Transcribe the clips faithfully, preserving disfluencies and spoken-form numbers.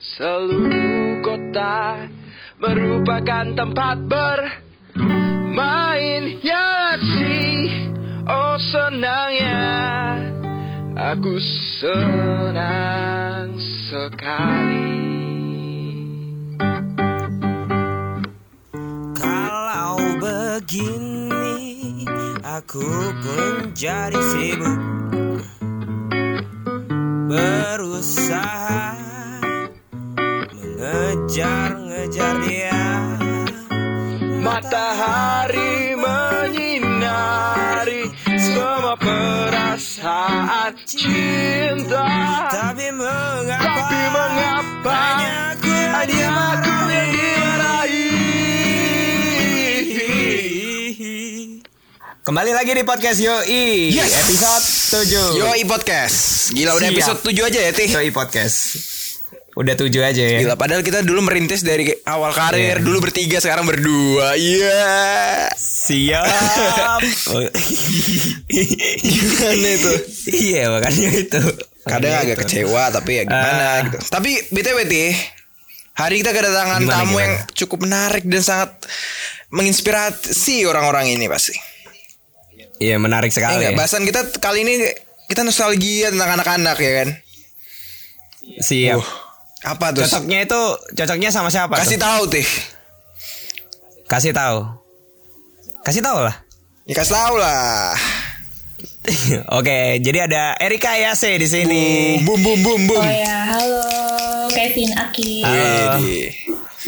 Seluruh kota merupakan tempat bermain Galaksi. Oh senangnya, aku senang sekali. Kalau begini aku pun jadi sibuk berusaha mengejar-ngejar dia. Matahari menyinari semua perasaan cinta. Tapi mengapa, Tapi mengapa hanya aku yang diraih. Kembali lagi di podcast Yoi, yes! Episode tujuh Yoi Podcast. Gila, udah episode tujuh aja ya, Tih. Yoi Podcast udah tujuh aja ya. Gila, padahal kita dulu merintis dari awal karir, yeah. Dulu bertiga, sekarang berdua. Iya, yeah. Siap. Gimana itu? Iya, makanya itu. Kadang makanya agak itu. Kecewa, tapi ya gimana uh, gitu. Tapi B T W Tih, hari kita kedatangan gimana, tamu gimana? Yang cukup menarik dan sangat menginspirasi orang-orang ini pasti. Iya, yeah, menarik sekali. Enggak, bahasan kita kali ini kita nostalgia tentang anak-anak ya kan. Siap. Uh. Apa tuh? Cocoknya itu cocoknya sama siapa? Kasih tahu, Tih. Kasih tahu. Kasih tahu lah. Ya, kasih tahu lah. Oke, jadi ada Erika ya se di sini. Bum bum bum bum. Oh ya, halo Kevin, Akif. Halo.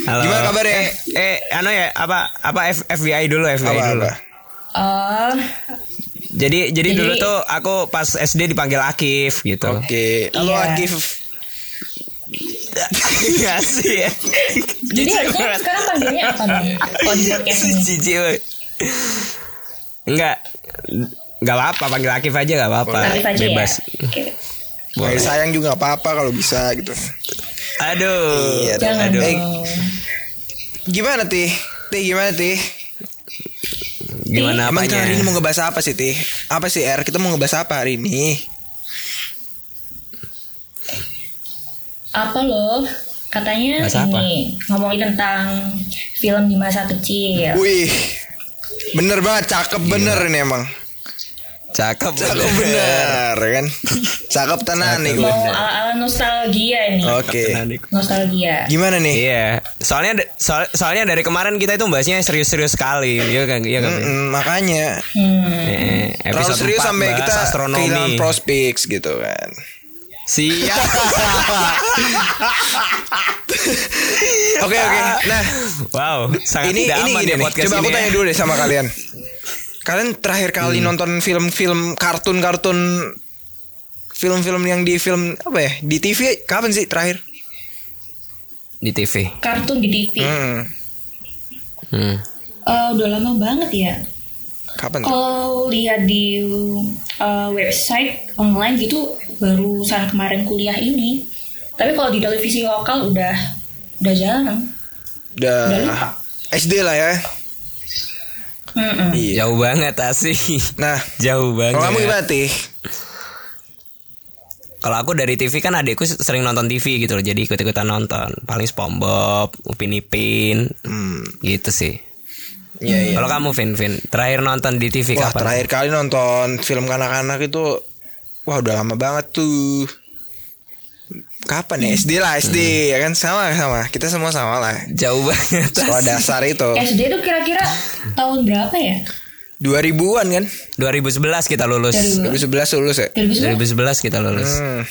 Halo. Gimana kabarnya? Eh, eh ano ya, apa apa F B I dulu, F B I apa, dulu. Oh. Jadi, jadi jadi dulu tuh aku pas S D dipanggil Akif gitu. Oke. Okay. Halo yeah. Akif. Enggak sih ya. Jadi harusnya sekarang panggilnya apa dong? Cici woy. Enggak Enggak apa-apa, panggil Akif aja gak apa-apa. Bebas ya? Okay. Boleh. Sayang juga gak apa-apa kalau bisa gitu. Aduh, iya, jangan aduh. Eh, gimana Tih? Tih gimana Tih? Gimana apanya? Emang hari ini mau ngebahas apa sih Tih? Apa sih R? Kita mau ngebahas apa hari ini? Apa loh, katanya masa ini apa? Ngomongin tentang film di masa kecil. Wih, bener banget, cakep bener yeah. Ini emang Cakep, cakep bener, bener kan. Cakep tenan nih. Mau ala-ala nostalgia nih. Oke okay. Nostalgia. Gimana nih? Iya, soalnya soal, soalnya dari kemarin kita itu bahasnya serius-serius sekali. Iya kan? Iya kan? Mm-mm, makanya hmm. eh, terlalu serius sampai kita astronomi. Kehilangan prospek gitu kan. Siap. Oke oke. Nah, wow. Sangat ini ini gini nih. Coba aku tanya ya. Dulu deh sama kalian. Kalian terakhir kali hmm. nonton film-film kartun-kartun film-film yang di film apa ya? Di T V kapan sih terakhir? Di T V. Kartun di T V. Hmm. Hmm. Uh, udah lama banget ya. Kapan? Kalau lihat di uh, website online gitu barusan kemarin kuliah ini. Tapi kalau di televisi lokal udah udah jarang. Udah, udah lupa. S D lah ya. Iya. Jauh banget asih. Nah, jauh banget. Kalau kamu gimana Tih? Kalau aku dari T V kan adikku sering nonton T V gitu loh. Jadi ikut-ikutan nonton. Paling SpongeBob, Upin Ipin, hmm. gitu sih. Iya, hmm. iya. Kalau kamu Vin, Vin, terakhir nonton di T V wah, kapan? Terakhir kali nonton film kanak-kanak itu wah udah lama banget tuh. Kapan ya? S D lah, S D hmm. ya kan sama-sama. Kita semua sama lah. Jauh banget. Sekolah dasar itu. S D itu kira-kira tahun berapa ya? dua ribuan kan? dua ribu sebelas kita lulus. dua ribu sebelas lulus ya? dua ribu sebelas kita lulus. Hmm.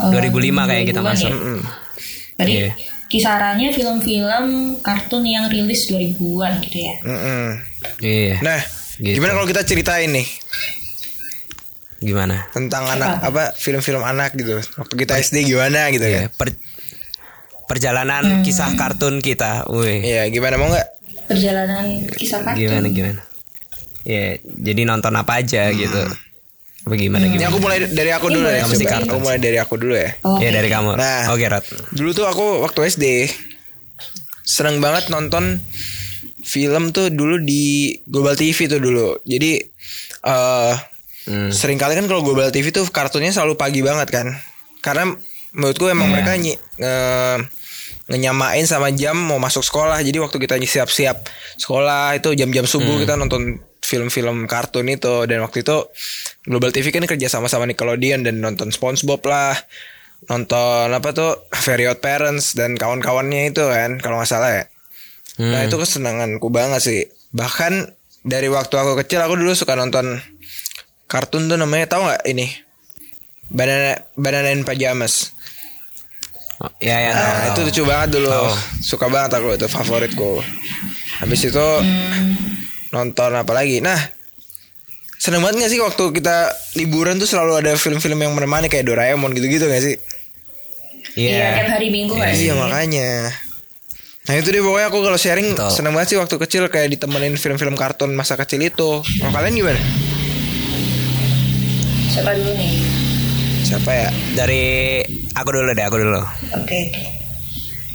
Oh, dua ribu lima kayak kita masuk. Ya? Hmm. Tadi yeah. Kisarannya film-film kartun yang rilis dua ribuan gitu ya. Hmm. Yeah. Nah, gitu. Gimana kalau kita ceritain nih? Gimana tentang anak apa film-film anak gitu waktu kita S D gimana gitu ya, kan per, perjalanan hmm. kisah kartun kita, woi ya gimana mau nggak perjalanan kisah kartun gimana gimana ya jadi nonton apa aja hmm. gitu bagaimana hmm. gimana ya, aku mulai dari aku dulu ya, ya aku mulai dari aku dulu ya oh. ya dari kamu nah oke okay, Rod dulu tuh aku waktu S D seneng banget nonton film tuh dulu di Global T V tuh dulu jadi uh, Hmm. sering kali kan kalau Global T V tuh kartunya selalu pagi banget kan. Karena menurutku emang yeah. mereka ny- uh, ngenyamain sama jam mau masuk sekolah. Jadi waktu kita siap-siap sekolah itu jam-jam subuh hmm. kita nonton film-film kartun itu. Dan waktu itu Global T V kan kerja sama-sama Nickelodeon dan nonton SpongeBob lah, nonton apa tuh Very Odd Parents dan kawan-kawannya itu kan kalau nggak salah ya. hmm. Nah itu kesenanganku banget sih. Bahkan dari waktu aku kecil aku dulu suka nonton kartun tuh namanya, tahu nggak ini, Banana Banana in Pajamas. Oh, ya ya. Nah, oh, itu lucu banget dulu. Oh. Suka banget aku, itu favoritku. Habis itu hmm. nonton apa lagi? Nah, seneng banget gak sih waktu kita liburan tuh selalu ada film-film yang menemani kayak Doraemon gitu-gitu gak sih? Iya, yeah. tiap hari Minggu yeah. kan. Iya, makanya. Nah, itu deh pokoknya aku kalau sharing Betul. seneng banget sih waktu kecil kayak ditemenin film-film kartun masa kecil itu. Nah, kalian gimana? Siapa dulu nih? Siapa ya? Dari aku dulu deh, aku dulu. Oke. Okay.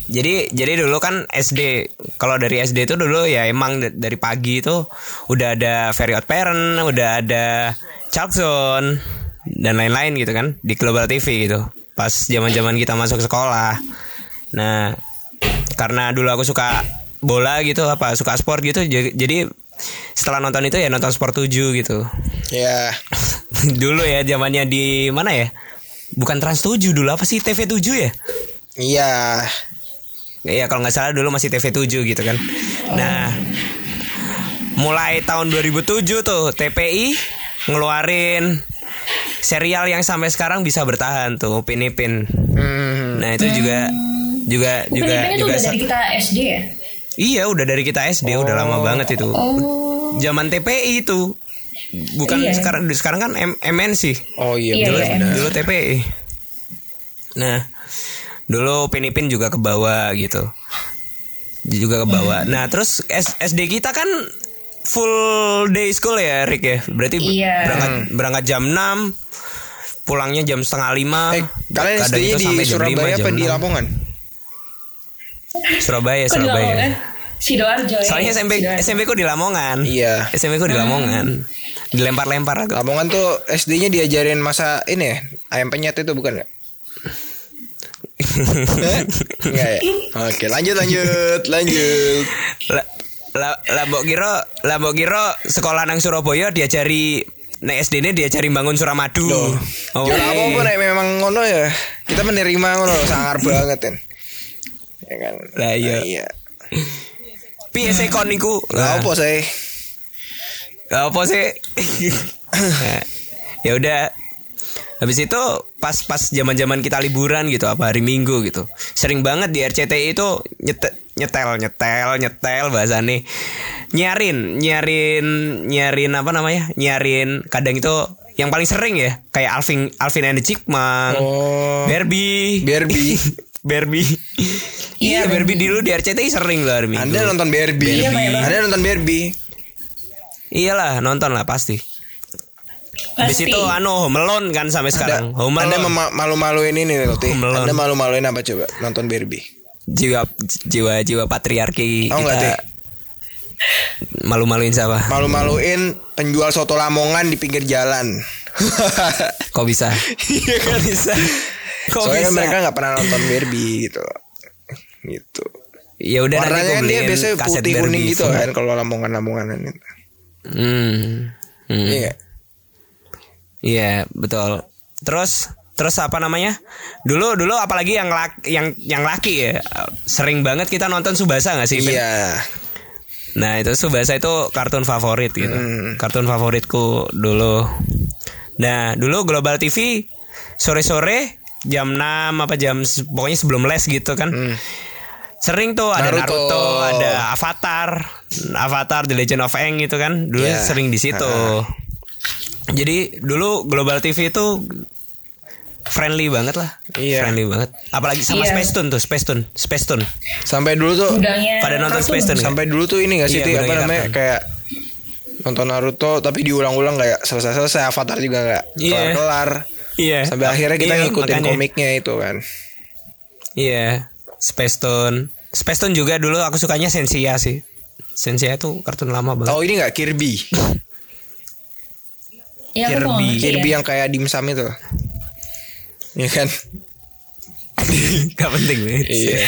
Jadi jadi dulu kan S D. Kalau dari S D itu dulu ya emang dari pagi itu udah ada Very Odd Parents, udah ada Child Zone dan lain-lain gitu kan di Global T V gitu. Pas zaman-zaman kita masuk sekolah. Nah, karena dulu aku suka bola gitu, apa suka sport gitu. Jadi setelah nonton itu ya nonton Sport tujuh gitu. Ya. Yeah. Dulu ya zamannya di mana ya? Bukan Trans tujuh dulu, apa sih T V tujuh ya? Iya. Iya kalau nggak salah dulu masih T V tujuh gitu kan. Nah, mulai tahun dua ribu tujuh tuh T P I ngeluarin serial yang sampai sekarang bisa bertahan tuh, Upin Ipin. Hmm. Nah itu juga hmm. juga Upin juga Ipin itu juga udah dari kita S D ya? Iya udah dari kita S D, oh. udah lama banget itu. Oh. Zaman T P I itu. Bukan iya. sekarang sekarang kan M- MNC. Oh iya, dulu, iya, dulu T P I. Nah, dulu Upin Ipin juga ke bawah gitu. Juga ke bawah. Hmm. Nah, terus S D kita kan full day school ya, Rick ya. Berarti iya. berangkat berangkat jam enam, pulangnya jam setengah lima. Eh, kalian S D-nya di Surabaya lima, apa di Lamongan? Surabaya, Surabaya. Sidoarjo. Soalnya S M P S M P-ku di Lamongan. Iya. S M P-ku di Lamongan. Dilempar-lempar aku. Lamongan tuh S D-nya diajarin masa ini ya, ayam penyet itu bukan ya? Enggak ya. Oke, lanjut lanjut, lanjut. La, la, Labok Giro, Labok Giro sekolah nang Surabaya diajari nek S D-ne diajari bangun Suramadu. Loh. Oh. Ya apa nek memang ngono ya. Kita menerima ngono sangar banget kan. Ya kan. Lah iya. Piye sekon niku? Lah opo sih? Lah opo sih? Ya udah. Habis itu pas-pas zaman-zaman kita liburan gitu apa hari Minggu gitu. Sering banget di R C T I itu nyetel nyetel nyetel, nyetel bahasane. Nyarin, nyarin, nyarin apa namanya? Nyarin kadang itu yang paling sering ya kayak Alvin Alvin and the Chipmunks. Oh. Barbie. Barbie. Barbie. Iya, Barbie dulu di R C T I sering lah hari Minggu. Anda nonton Barbie? Iya, Anda nonton Barbie? Iyalah, nonton lah pasti. Pasti. Habis itu anu Home Alone kan sampai sekarang. Anda, Home Alone. Anda mema- malu-maluin ini loh, Tih. Anda malu-maluin apa coba? Nonton Barbie. Jiwa jiwa jiwa patriarki oh, kita. Enggak, malu-maluin siapa? Malu-maluin penjual soto Lamongan di pinggir jalan. Kok bisa? Kok bisa? Kok Soalnya bisa? Mereka nggak pernah nonton Barbie gitu, gitu. Ya udah nanti kan dia biasanya putih kuning gitu kan, kan kalau Lamongan-Lamonganan itu. Hmm. hmm. Iya. Iya betul. Terus terus apa namanya? Dulu dulu apalagi yang laki, yang yang laki ya, sering banget kita nonton Tsubasa nggak sih? Iya. Nah itu Tsubasa itu kartun favorit gitu, hmm. kartun favoritku dulu. Nah dulu Global T V sore-sore jam enam apa jam pokoknya sebelum les gitu kan. Hmm. Sering tuh ada Naruto. Naruto, ada Avatar, Avatar The Legend of Aang gitu kan. Dulu yeah. sering di situ. Uh. Jadi dulu Global T V itu friendly banget lah. Iya. Yeah. Friendly banget. Apalagi sama yeah. Space Town tuh, Space Town, Space Town. Sampai dulu tuh Udangnya pada nonton Space Town. Sampai dulu tuh ini enggak sih iya, apa namanya karton. Kayak nonton Naruto tapi diulang-ulang enggak selesai-selesai, Avatar juga enggak yeah. kelar-kelar. Iya. Sampai akhirnya kita iya, ngikutin makanya. Komiknya itu kan. Iya, Space Town. Space Town juga dulu aku sukanya Sensia sih. Sensia tuh kartun lama banget. Oh, ini enggak Kirby. Kirby, Kirby yang kayak dimsum itu. Iya kan? penting. Gak penting nih. Iya.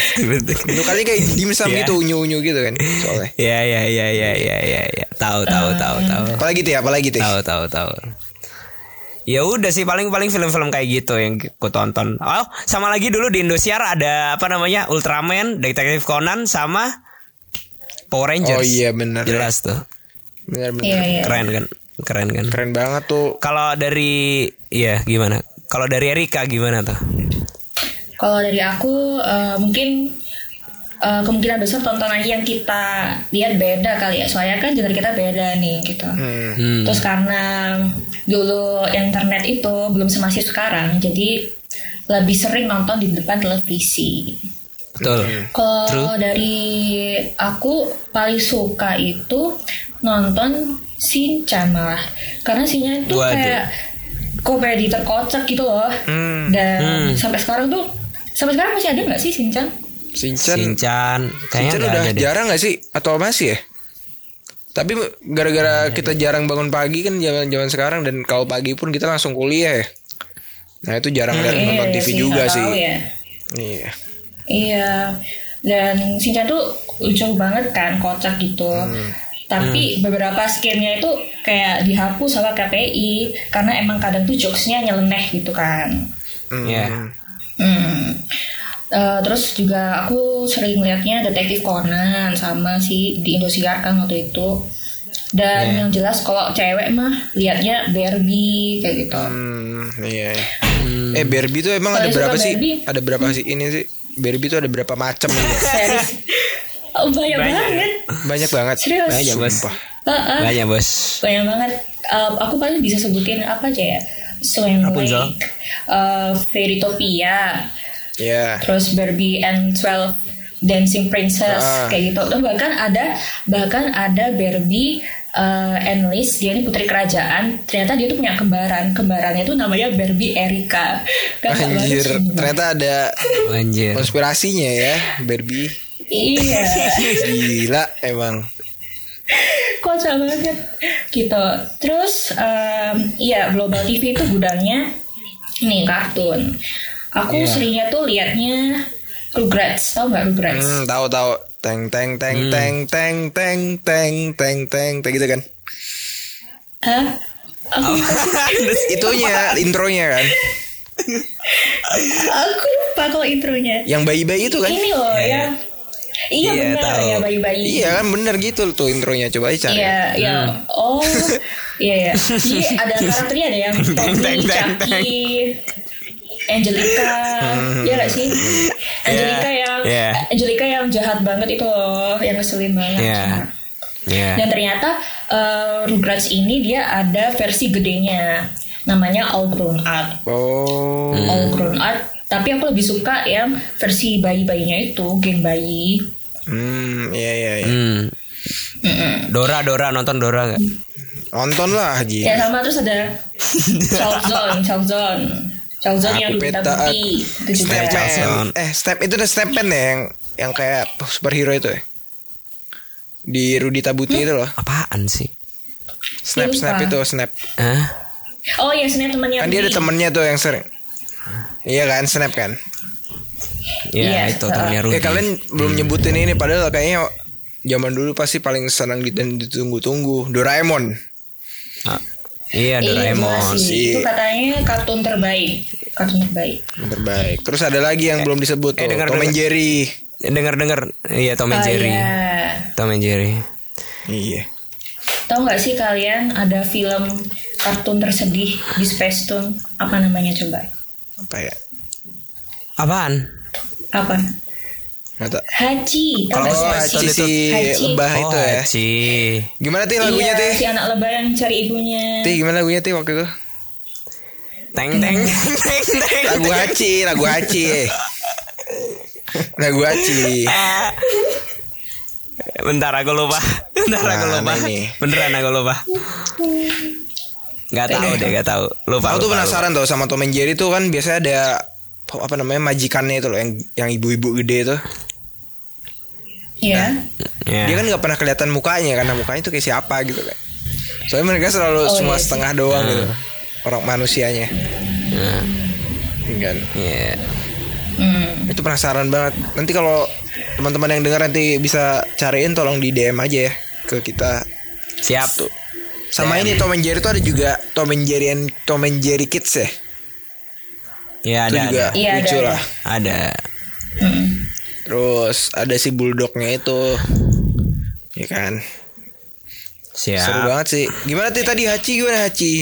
Dulu kali kayak dimsum yeah. gitu, unyu-unyu gitu kan. Soalnya. Iya iya iya iya iya iya ya. Tahu tahu tahu tahu. Apalagi tuh ya, apalagi tuh. Tahu tahu tahu. Ya udah sih paling-paling film-film kayak gitu yang ku tonton. Oh, sama lagi dulu di Indosiar ada apa namanya? Ultraman, Detective Conan sama Power Rangers. Oh iya benar. Jelas tuh. Benar benar. Iya, iya. Keren kan? Keren kan? Keren banget tuh. Kalau dari ya gimana? Kalau dari Erika gimana tuh? Kalau dari aku uh, mungkin uh, kemungkinan besar tontonan yang kita lihat beda kali ya. Soalnya kan genre kita beda nih gitu. Hmm. Terus karena dulu internet itu belum semasif sekarang, jadi lebih sering nonton di depan televisi. Betul. Kalau dari aku paling suka itu nonton Shinchan malah, karena Shinchan itu kayak komedi terkocak gitu loh. Hmm. Dan hmm. sampai sekarang tuh. Sampai sekarang masih ada nggak sih Shinchan? Shinchan, Shinchan, Shinchan udah jarang nggak sih? Atau masih ya? Tapi gara-gara nah, kita ya. jarang bangun pagi kan zaman-zaman sekarang, dan kalau pagi pun kita langsung kuliah ya. Nah itu jarang hmm, iya, nonton iya, T V sih, juga sih. Ya. Iya. Iya. Dan Shinchan tuh lucu banget kan, kocak gitu. Hmm. Tapi hmm. beberapa skinnya itu kayak dihapus sama K P I karena emang kadang tuh jokesnya nyeleneh gitu kan. Hmm. Iya. Yeah. Hmm. Uh, terus juga aku sering liatnya Detektif Conan sama si di Indosiar kan waktu itu. Dan yeah. yang jelas kalau cewek mah liatnya Barbie kayak gitu. Hmm, iya. Hmm. Eh Barbie tuh emang kalo ada berapa sih? Barbie, ada berapa hmm. sih ini sih? Barbie tuh ada berapa macam ini? Series. Oh, banyak, banyak banget. Banyak banget. Serius. Banyak, Bos. Uh, uh, banyak, Bos. Banyak banget. Uh, aku paling bisa sebutin apa aja ya? Swing Lake, uh, Fairytopia, yeah. terus Barbie and twelve Dancing Princess uh. kayak gitu. Dan bahkan ada bahkan ada Barbie uh, Enlist, dia ini putri kerajaan. Ternyata dia tuh punya kembaran, kembarannya tuh namanya Barbie Erika. Anjir, ternyata ada anjir. Konspirasinya ya Barbie. Iya. Gila emang. Kocak banget gitu. Terus um, iya Global T V itu gudangnya ini kartun. Aku yeah. seringnya tuh liatnya Rugrats, tau nggak Rugrats? Hmm, tahu tahu. Teng teng teng teng teng teng teng teng teng teng gitu kan? Hah? Oh. Itunya intronya kan? Aku lupa kalau intronya. Yang bayi-bayi itu kan? Ini loh yeah. yang Iya yeah, benar ya bayi-bayi. Iya kan benar gitu tuh intronya, coba aja cari. Iya, yeah, iya. Yeah. Hmm. Oh. Iya ya. Jadi ada karakternya ada yang Tommy, Chucky, Angelica. Iya enggak sih? Angelica yeah. yang yeah. Angelica yang jahat banget itu loh, yang ngeselin banget. Iya. Yeah. Yeah. Dan ternyata uh, Rugrats ini dia ada versi gedenya. Namanya All Grown Up. Oh. All Grown Up. Tapi aku lebih suka yang versi bayi-bayinya itu, geng bayi. Hmm, iya iya. iya. Hmm. Dora Dora nonton Dora nggak? Nonton lah, Ji. Ya sama terus ada Charles Zone, Charles Zone, Charles Zone yang kita beli. Step Man. Eh Step itu udah Step Man ya yang yang kayak superhero itu ya. Di Rudy Tabuti hmm? itu loh. Apaan sih? Snap Lupa. Snap itu Snap. Huh? Oh ya Snap temannya. Kan dia ada temannya tuh yang sering. Iya kan Snap kan. Iya yeah, itu ternyata. Eh kalian belum nyebutin ini padahal kayaknya zaman dulu pasti paling senang ditunggu-tunggu Doraemon. Ah, iya Doraemon. Iya, itu katanya kartun terbaik. Kartun terbaik. Terbaik. Terus ada lagi yang eh, belum disebut eh, tuh. Denger, Tom and Jerry. Dengar-dengar. Iya Tom and oh, Jerry. Iya. Tom and Jerry. Iya. Tahu nggak sih kalian ada film kartun tersedih di Space Town? Apa namanya coba? Apa ya? Apaan? Apa? Hachi. Oh, Hachi si lebah oh, itu ya. Hachi. Gimana Tih lagunya Tih? Iya, si anak lebah yang cari ibunya. Tih gimana lagunya Tih waktu itu? Teng teng teng teng. Lagu Hachi, lagu Hachi. Lagu Hachi. Bentar aku lupa. Bentar aku lupa. Beneran aku lupa. Gak tahu eh, deh, gak tahu. Lupa. Aku tuh penasaran tau sama Tom and Jerry tuh kan biasanya ada apa namanya majikannya itu loh, yang yang ibu-ibu gede itu. Iya. Yeah. Nah, yeah. Dia kan nggak pernah kelihatan mukanya karena mukanya itu kayak siapa gitu kan. Soalnya mereka selalu oh, cuma iya setengah doang nah. gitu orang manusianya. Nah. Kan. Iya. Yeah. Hmm. Itu penasaran banget. Nanti kalau teman-teman yang dengar nanti bisa cariin, tolong di D M aja ya ke kita. Siap tuh. Sama D M. Ini Tom and Jerry tuh ada juga, Tom and Jerry and Tom and Jerry Kids ya. Iya ada. Itu juga ya, lucu ada, lah. Ada. Hmm. Terus ada si bulldognya itu, ya kan. Siap. Seru banget sih. Gimana sih tadi Hachi, gimana Hachi?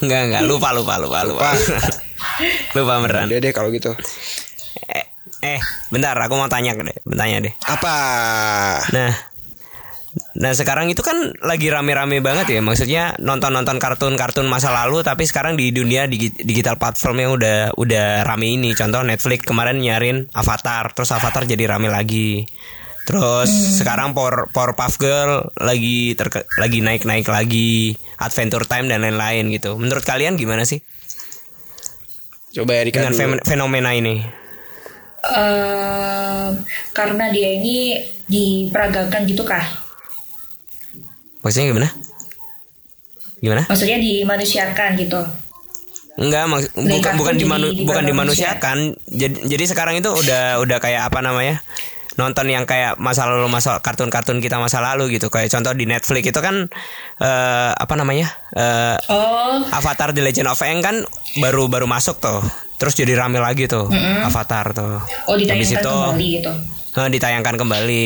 Enggak enggak lupa lupa lupa lupa. Lupa beneran. Udah deh kalau gitu. Eh, eh bentar aku mau tanya deh, bertanya deh. Apa? Nah. Nah sekarang itu kan lagi rame-rame banget ya. Maksudnya nonton-nonton kartun-kartun masa lalu, tapi sekarang di dunia digital platformnya udah udah rame ini. Contoh Netflix kemarin nyarin Avatar, terus Avatar jadi rame lagi. Terus hmm. sekarang Power, Powerpuff Girl lagi terke, lagi naik-naik lagi, Adventure Time dan lain-lain gitu. Menurut kalian gimana sih? Coba Erika dengan dulu. Fenomena ini uh, karena dia ini diperagakan gitu kah? Maksudnya gimana? Gimana? Maksudnya dimanusiakan gitu? Enggak, maks- bukan bukan dimanu- di, bukan dimanusiakan. Jadi, jadi sekarang itu udah udah kayak apa namanya? Nonton yang kayak masa lalu, masa kartun-kartun kita masa lalu gitu. Kayak contoh di Netflix itu kan uh, apa namanya? Uh, oh. Avatar The Legend of Aang kan baru-baru masuk tuh. Terus jadi rame lagi tuh mm-hmm. Avatar tuh. Oh, ditayangkan itu, kembali gitu. Uh, ditayangkan kembali.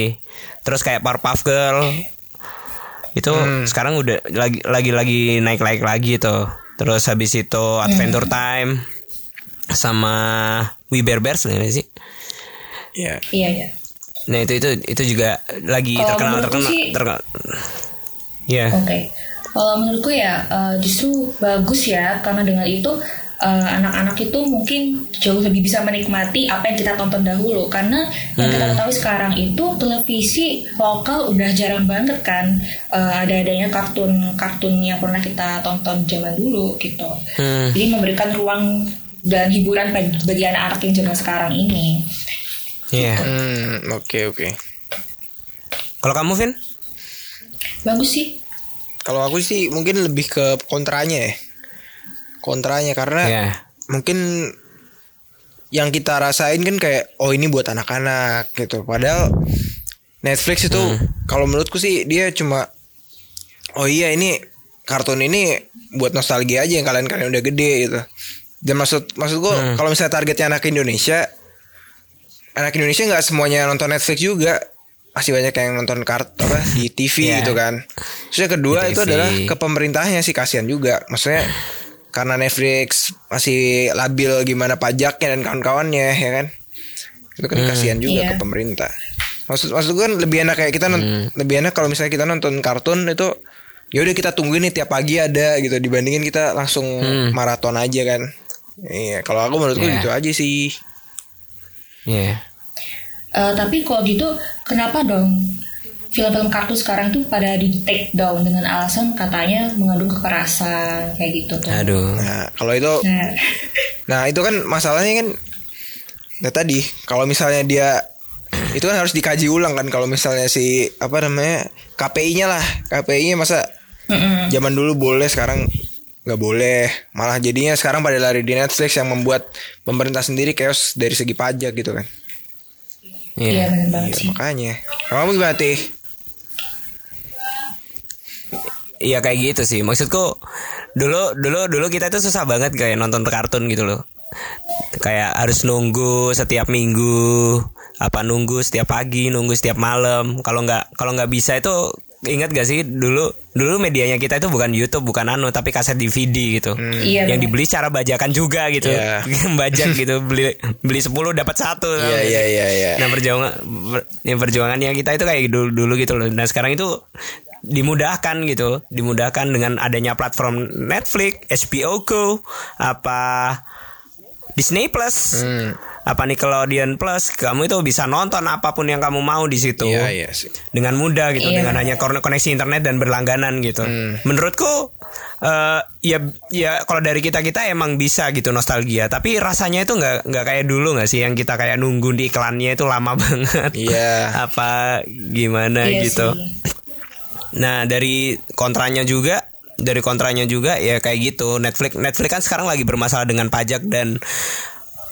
Terus kayak Powerpuff Girl itu hmm. sekarang udah lagi lagi lagi naik naik lagi tuh. Terus habis itu Adventure hmm. Time sama We Bear Bears nggak sih? Iya. Iya ya. Nah itu itu itu juga lagi kalo terkenal terkenal sih, terkenal. Iya. Yeah. Oke. Okay. Kalau menurutku ya uh, justru bagus ya, karena dengan itu uh, anak-anak itu mungkin jauh lebih bisa menikmati apa yang kita tonton dahulu, karena hmm. yang kita ketahui sekarang itu televisi lokal udah jarang banget kan uh, ada-adanya kartun-kartun yang pernah kita tonton zaman dulu gitu. Hmm. Jadi memberikan ruang dan hiburan bagi anak-anak yang zaman sekarang ini. Iya. Oke oke. Kalau kamu Vin? Bagus sih. Kalau aku sih mungkin lebih ke kontranya ya. Kontranya karena yeah. mungkin yang kita rasain kan kayak oh ini buat anak-anak gitu. Padahal Netflix itu hmm. kalau menurutku sih dia cuma oh iya ini kartun ini buat nostalgia aja yang kalian-kalian udah gede gitu. Dan maksud maksud gua hmm. kalau misalnya targetnya anak Indonesia, anak Indonesia nggak semuanya nonton Netflix juga, masih banyak yang nonton kart apa di T V yeah. gitu kan. Terus yang kedua itu adalah ke pemerintahnya sih, kasihan juga. Maksudnya karena Netflix masih labil gimana pajaknya dan kawan-kawannya ya kan, itu kan kasihan hmm, juga iya. ke pemerintah. Maksud maksud gue kan lebih enak kayak kita hmm. non, lebih enak kalau misalnya kita nonton kartun itu ya udah kita tungguin nih tiap pagi ada gitu, dibandingin kita langsung hmm. maraton aja kan. Iya kalau aku menurutku yeah. gitu aja sih. Iya yeah. uh, tapi kalau gitu kenapa dong film-film kartun sekarang tuh pada di take down dengan alasan katanya mengandung kekerasan kayak gitu tuh. Aduh. Nah, kalau itu nah. nah, itu kan masalahnya kan. Nah, tadi kalau misalnya dia itu kan harus dikaji ulang kan, kalau misalnya si apa namanya? K P I-nya lah. K P I-nya masa mm-mm. zaman dulu boleh, sekarang enggak boleh. Malah jadinya sekarang pada lari di Netflix yang membuat pemerintah sendiri chaos dari segi pajak gitu kan. Iya, yeah. benar banget yeah, sih. Makanya. Kamu gimana Tih? Iya kayak gitu sih. Maksudku dulu dulu dulu kita tuh susah banget kayak nonton kartun gitu loh. Kayak harus nunggu setiap minggu, apa nunggu setiap pagi, nunggu setiap malam. Kalau nggak kalau nggak bisa itu ingat gak sih dulu dulu medianya kita itu bukan YouTube, bukan anu, tapi kaset D V D gitu. Hmm. Iya, yang bener. Dibeli cara bajakan juga gitu. Yeah. Bajak gitu, beli beli sepuluh dapat satu. Iya iya iya. Nah, perjuangan yang perjuangannya kita itu kayak dulu dulu gitu loh. Nah, sekarang itu dimudahkan gitu, dimudahkan dengan adanya platform Netflix, H B O Go, apa Disney Plus, hmm. apa Nickelodeon Plus, kamu itu bisa nonton apapun yang kamu mau di situ, yeah, yeah, dengan mudah gitu, yeah. dengan hanya koneksi internet dan berlangganan gitu. Hmm. Menurutku, uh, ya ya kalau dari kita kita emang bisa gitu nostalgia, tapi rasanya itu nggak nggak kayak dulu nggak sih yang kita kayak nunggu di iklannya itu lama banget, yeah. apa gimana yeah, gitu. Sih. Nah dari kontranya juga dari kontranya juga ya kayak gitu Netflix Netflix kan sekarang lagi bermasalah dengan pajak dan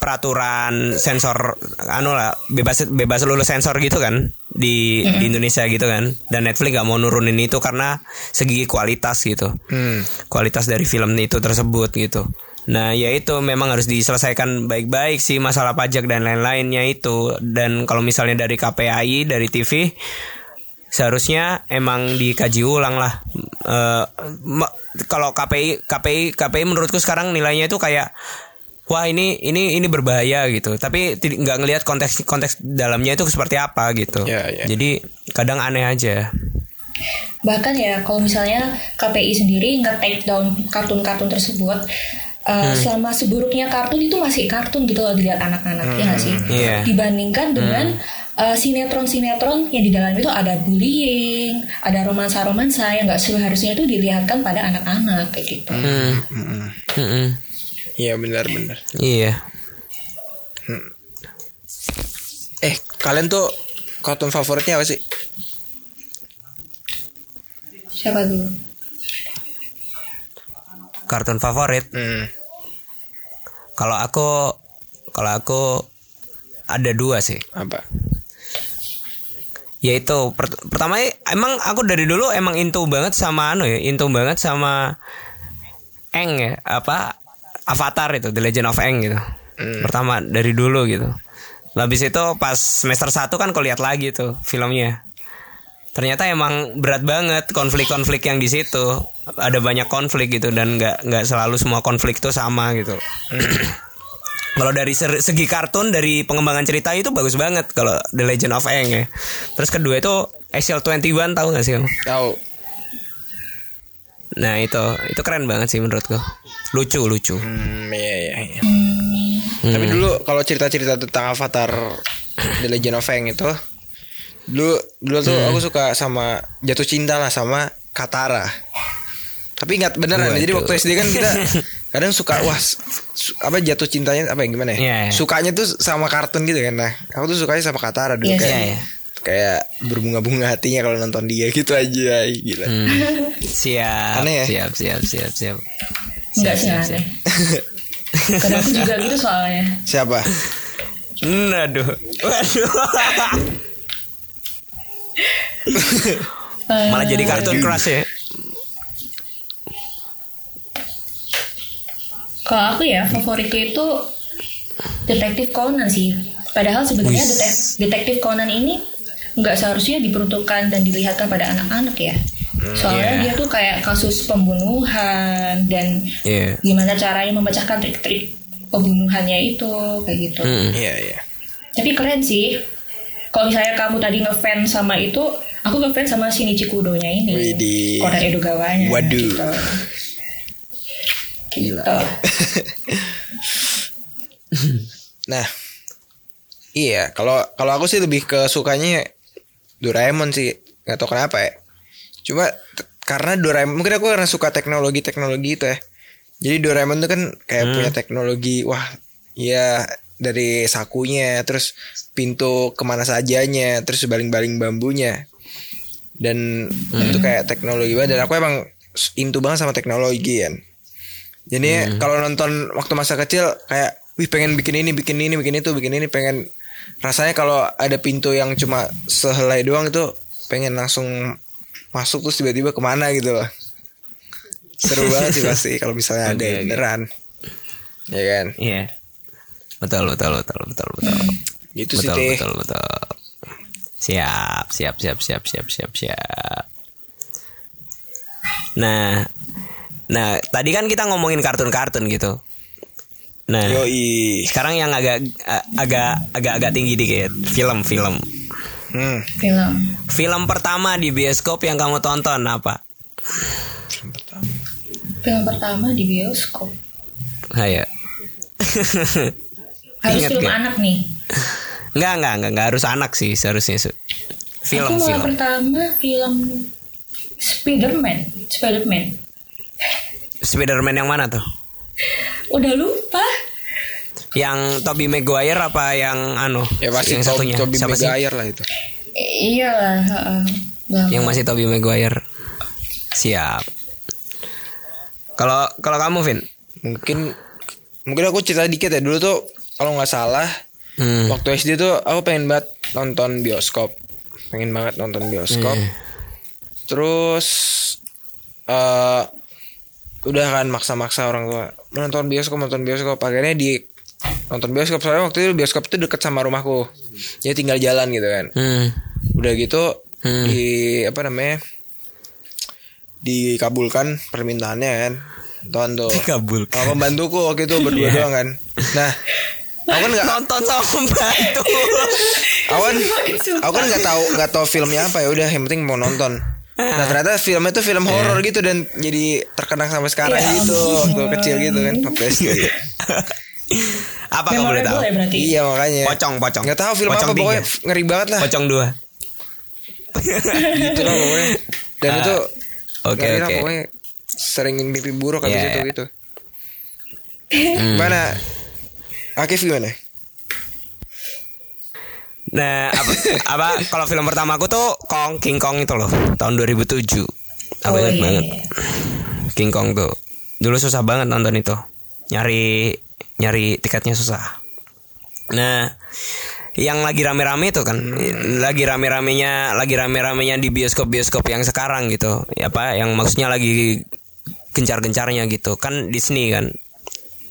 peraturan sensor anu lah, bebas bebas lulus sensor gitu kan di mm-hmm. di Indonesia gitu kan. Dan Netflix gak mau nurunin itu karena segi kualitas gitu. Mm. Kualitas dari film itu tersebut gitu. Nah, ya itu memang harus diselesaikan baik-baik sih masalah pajak dan lain-lainnya itu. Dan kalau misalnya dari K P I, dari T V seharusnya emang dikaji ulang lah. Uh, ma- kalau K P I, K P I, K P I menurutku sekarang nilainya itu kayak wah ini ini ini berbahaya gitu. Tapi t- nggak ngelihat konteks konteks dalamnya itu seperti apa gitu. Yeah, yeah. Jadi kadang aneh aja. Bahkan ya kalau misalnya K P I sendiri nge-take down kartun-kartun tersebut. Uh, hmm. Selama seburuknya kartun itu masih kartun gitu loh dilihat anak-anak, hmm, ya gak sih? Yeah. Dibandingkan dengan hmm. uh, sinetron-sinetron yang di dalam itu ada bullying, ada romansa-romansa yang gak seharusnya itu dilihatkan pada anak-anak kayak gitu. Iya hmm. hmm. yeah, benar-benar. Iya. Yeah. Hmm. Eh kalian tuh kartun favoritnya apa sih? Siapa dulu? Kartun favorit. Mm. Kalau aku, kalau aku ada dua sih. Apa? Yaitu per- pertama emang aku dari dulu emang into banget sama anu ya, into banget sama Aang ya, apa Avatar itu, The Legend of Aang gitu. Mm. Pertama dari dulu gitu. Habis itu pas semester satu kan kulihat lagi tuh filmnya. Ternyata emang berat banget konflik-konflik yang di situ, ada banyak konflik gitu dan nggak nggak selalu semua konflik tuh sama gitu. Kalau dari segi kartun, dari pengembangan cerita itu bagus banget kalau The Legend of Aang ya. Terus kedua itu X L dua puluh satu, tahu nggak sih kamu? Tahu. Nah itu itu keren banget sih menurutku, lucu lucu. Hmm, iya, iya, iya. Hmm. Tapi dulu kalau cerita-cerita tentang Avatar The Legend of Aang itu dulu dulu tuh hmm. aku suka sama jatuh cinta lah sama Katara. Tapi ingat beneran. Waduh. Jadi waktu S D kan kita kadang suka wah su- apa jatuh cintanya apa ya gimana ya? Yeah, yeah. Sukanya tuh sama kartun gitu kan. Nah, aku tuh sukanya sama Katara dulu yes, kayak yeah, yeah. kayak berbunga-bunga hatinya kalau nonton dia gitu aja gila. Hmm. Siap, aneh, ya? siap. Siap siap siap siap. Siap siap. siap. Karena aku juga gitu soalnya. Siapa? Aduh. Waduh. Malah jadi kartun crush ya. Kalau aku ya favoritku itu Detective Conan sih. Padahal sebenarnya Detective Detective Conan ini nggak seharusnya diperuntukkan dan dilihatkan pada anak-anak ya. Soalnya yeah. dia tuh kayak kasus pembunuhan dan yeah. gimana caranya memecahkan trik-trik pembunuhannya itu kayak gitu. Mm, yeah, yeah. Tapi keren sih. Kalau misalnya kamu tadi ngefans sama itu, aku ngefans sama Shinichi Kudo-nya ini. Widih. Konan Edogawa-nya. Waduh. Gitu. Gila. Gitu. Nah. Iya, kalau kalau aku sih lebih ke sukanya Doraemon sih. Enggak tahu kenapa ya. Cuma t- karena Doraemon, mungkin aku karena suka teknologi-teknologi itu ya. Jadi Doraemon tuh kan kayak hmm. punya teknologi. Wah, iya dari sakunya, terus pintu kemana sajanya, terus baling-baling bambunya, dan hmm. itu kayak teknologi banget. Dan aku emang into banget sama teknologi kan. Jadi hmm. kalau nonton waktu masa kecil kayak, wih pengen bikin ini, bikin ini, bikin itu, bikin ini, pengen rasanya kalau ada pintu yang cuma sehelai doang itu pengen langsung masuk terus tiba-tiba kemana gitu loh. Seru banget sih pasti kalau misalnya ada okay, beneran, okay. ya kan? Iya. Yeah. Betul betul betul betul betul. Gitu betul, sih. Betul, betul betul. Siap siap siap siap siap siap siap. Nah, nah tadi kan kita ngomongin kartun-kartun gitu. Nah, Yoi. Sekarang yang agak agak agak agak tinggi dikit, film-film. Hmm. Film. Film pertama di bioskop yang kamu tonton apa? Film pertama. Film pertama di bioskop. Ayo. Harus ingat film gak? Anak nih. Enggak, enggak, enggak, enggak harus anak sih seharusnya. Film aku film. Aku pertama film Spider-Man, Spider-Man. Spider-Man yang mana tuh? Udah lupa. Yang Tobey Maguire apa yang anu? Ya masih yang satunya. Tobey Maguire lah itu. I- iya lah, uh, yang masih Tobey Maguire. Siap. Kalau kalau kamu Vin, mungkin mungkin aku cerita dikit ya dulu tuh. kalau nggak salah hmm. waktu S D tuh aku pengen banget nonton bioskop, pengen banget nonton bioskop. Hmm. Terus uh, udah kan maksa-maksa orang tua nonton bioskop, nonton bioskop. Akhirnya di nonton bioskop, soalnya waktu itu bioskop itu deket sama rumahku, jadi tinggal jalan gitu kan. Hmm. Udah gitu hmm. di apa namanya, dikabulkan permintaannya kan, nonton tuh. Dikabulkan. Sama pembantuku waktu itu berdua yeah. doang kan. Nah, aku kan nggak nonton sama pembantu. aku kan, aku kan nggak tahu nggak tahu filmnya apa, ya udah yang penting mau nonton. Nah ternyata filmnya tuh film horor yeah. gitu dan jadi terkenang sampai sekarang yeah. gitu, waktu kecil gitu kan. Apa kamu boleh tahu? Iya makanya. Pocong, pocong. Nggak tahu film pocong apa, tiga. Pokoknya ngeri banget lah. Pocong dua. Gitu lah pokoknya. Dan uh, itu oke oke. Seringin mimpi buruk habis yeah. itu gitu. Hmm. Mana? Akif gimana? Nah, apa, apa kalau film pertama aku tuh Kong, King Kong itu loh, tahun dua ribu tujuh. Aku oh, ingat yeah. banget. King Kong tuh. Dulu susah banget nonton itu. Nyari nyari tiketnya susah. Nah, yang lagi rame-rame itu kan, lagi rame-ramenya, lagi rame-ramenya di bioskop-bioskop yang sekarang gitu. Ya apa, yang maksudnya lagi gencar-gencarnya gitu. Kan Disney kan.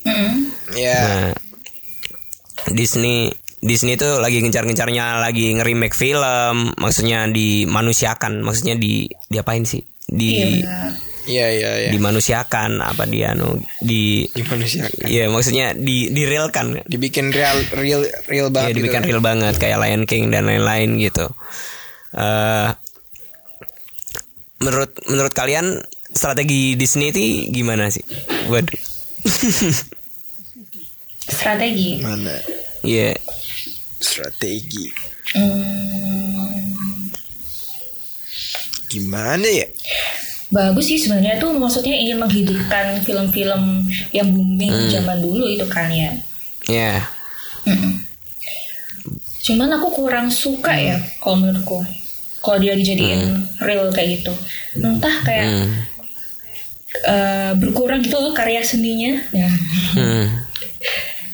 Mm-hmm. Yeah. Nah, Disney Disney itu lagi gencar-gencarnya, lagi nge-remake film, maksudnya dimanusiakan, maksudnya di diapain sih? Di Iya, iya, iya. Dimanusiakan apa dia anu di dimanusiakan. Iya, maksudnya di direalkan, dibikin real real real banget. Iya, dibikin gitu real kan. Banget kayak Lion King dan lain-lain gitu. Uh, menurut menurut kalian strategi Disney itu gimana sih? Waduh. Strategi. Mana? Iya. Yeah. Strategi. Hmm. Gimana ya? Bagus sih sebenarnya tuh, maksudnya ingin menghidupkan film-film yang booming hmm. zaman dulu itu kan ya. Iya. Yeah. Cuman aku kurang suka hmm. ya kalau menurutku. Kalau dia dijadiin hmm. real kayak gitu. Entah kayak hmm. uh, berkurang gitu loh karya seninya. Ya. Hmm.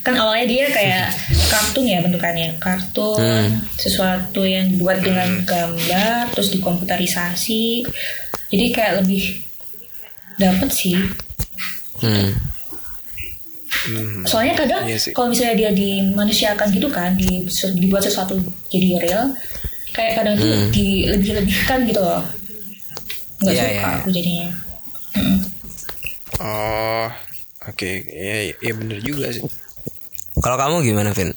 Kan awalnya dia kayak kartun ya bentukannya. Kartun, hmm. sesuatu yang dibuat dengan gambar terus dikomputerisasi. Jadi kayak lebih dapat sih. Hmm. Soalnya kadang iya kalau misalnya dia dimanusiakan gitu kan, di, dibuat sesuatu jadi real, kayak kadang tuh hmm. dilebih-lebihkan gitu loh. Nggak yeah, suka yeah. aku jadinya. Mm. Oh, oke, okay. ya, ya bener juga sih. Kalau kamu gimana, Vin?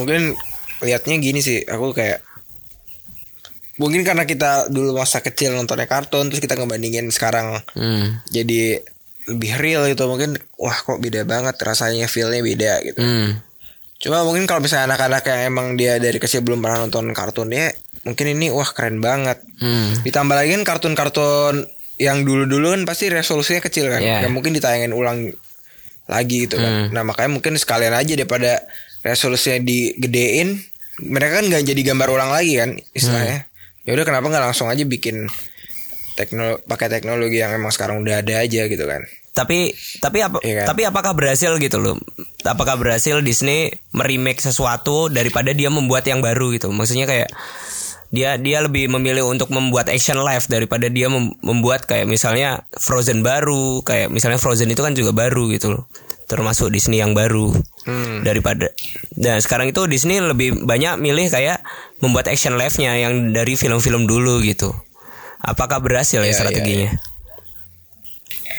Mungkin liatnya gini sih, aku kayak. Mungkin karena kita dulu masa kecil nontonnya kartun, terus kita ngebandingin sekarang hmm. jadi lebih real gitu. Mungkin wah kok beda banget rasanya, feelnya beda gitu. hmm. Cuma mungkin kalau misalnya anak-anak yang emang dia dari kecil belum pernah nonton kartunnya, mungkin ini wah keren banget. hmm. Ditambah lagi kan kartun-kartun yang dulu-dulu kan pasti resolusinya kecil kan, yeah. gak mungkin ditayangin ulang lagi gitu kan. hmm. Nah makanya mungkin sekalian aja daripada resolusinya digedein, mereka kan gak jadi gambar ulang lagi kan istilahnya. hmm. Ya udah kenapa nggak langsung aja bikin teknolo- pakai teknologi yang emang sekarang udah ada aja gitu kan. Tapi tapi apa ya kan? Tapi apakah berhasil gitu loh? Apakah berhasil Disney meremake sesuatu daripada dia membuat yang baru gitu? Maksudnya kayak dia dia lebih memilih untuk membuat action live daripada dia mem- membuat kayak misalnya Frozen baru, kayak misalnya Frozen itu kan juga baru gitu loh. Termasuk Disney yang baru. Hmm. Daripada nah sekarang itu Disney lebih banyak milih kayak membuat action live-nya yang dari film-film dulu gitu. Apakah berhasil ya, ya strateginya? Ya, ya.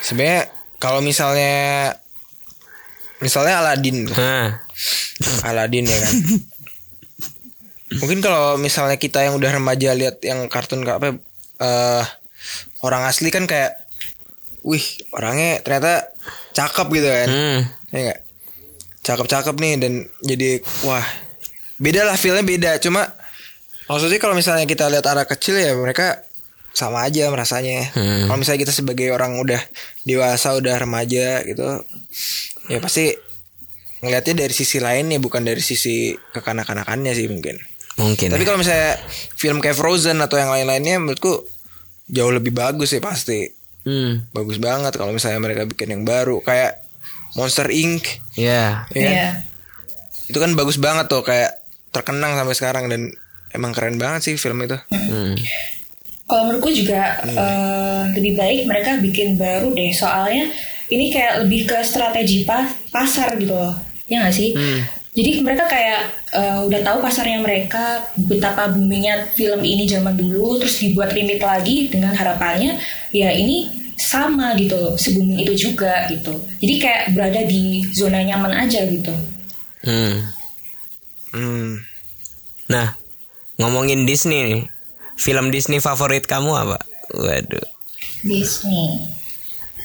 Sebenarnya kalau misalnya misalnya Aladdin. Ha. Aladdin ya kan. Mungkin kalau misalnya kita yang udah remaja lihat yang kartun apa uh, orang asli kan kayak wih, orangnya ternyata cakep gitu kan. Hmm. Ya enggak? Cakep-cakep nih dan jadi wah. Beda lah, feel-nya beda. Cuma maksudnya kalau misalnya kita lihat arah kecil ya mereka sama aja rasanya. Hmm. Kalau misalnya kita sebagai orang udah dewasa, udah remaja gitu, ya pasti ngelihatnya dari sisi lainnya, bukan dari sisi kekanak-kanakannya sih mungkin. Mungkin. Tapi ya. Kalau misalnya film kayak Frozen atau yang lain-lainnya menurutku jauh lebih bagus sih pasti. Hmm. Bagus banget kalau misalnya mereka bikin yang baru. Kayak Monster Incorporated. Iya. Yeah. Iya. Yeah. Itu kan bagus banget tuh, kayak terkenang sampai sekarang dan emang keren banget sih film itu. Hmm. Kalau menurutku juga hmm. uh, lebih baik mereka bikin baru deh, soalnya ini kayak lebih ke strategi pas- pasar gitu loh. Ya nggak sih? Hmm. Jadi mereka kayak uh, udah tahu pasarnya mereka, betapa boomingnya film ini zaman dulu, terus dibuat remake lagi dengan harapannya ya ini sama gitu loh, se-booming itu juga gitu. Jadi kayak berada di zona nyaman aja gitu. Hmm. Hmm. Nah, ngomongin Disney nih, film Disney favorit kamu apa? Waduh. Disney.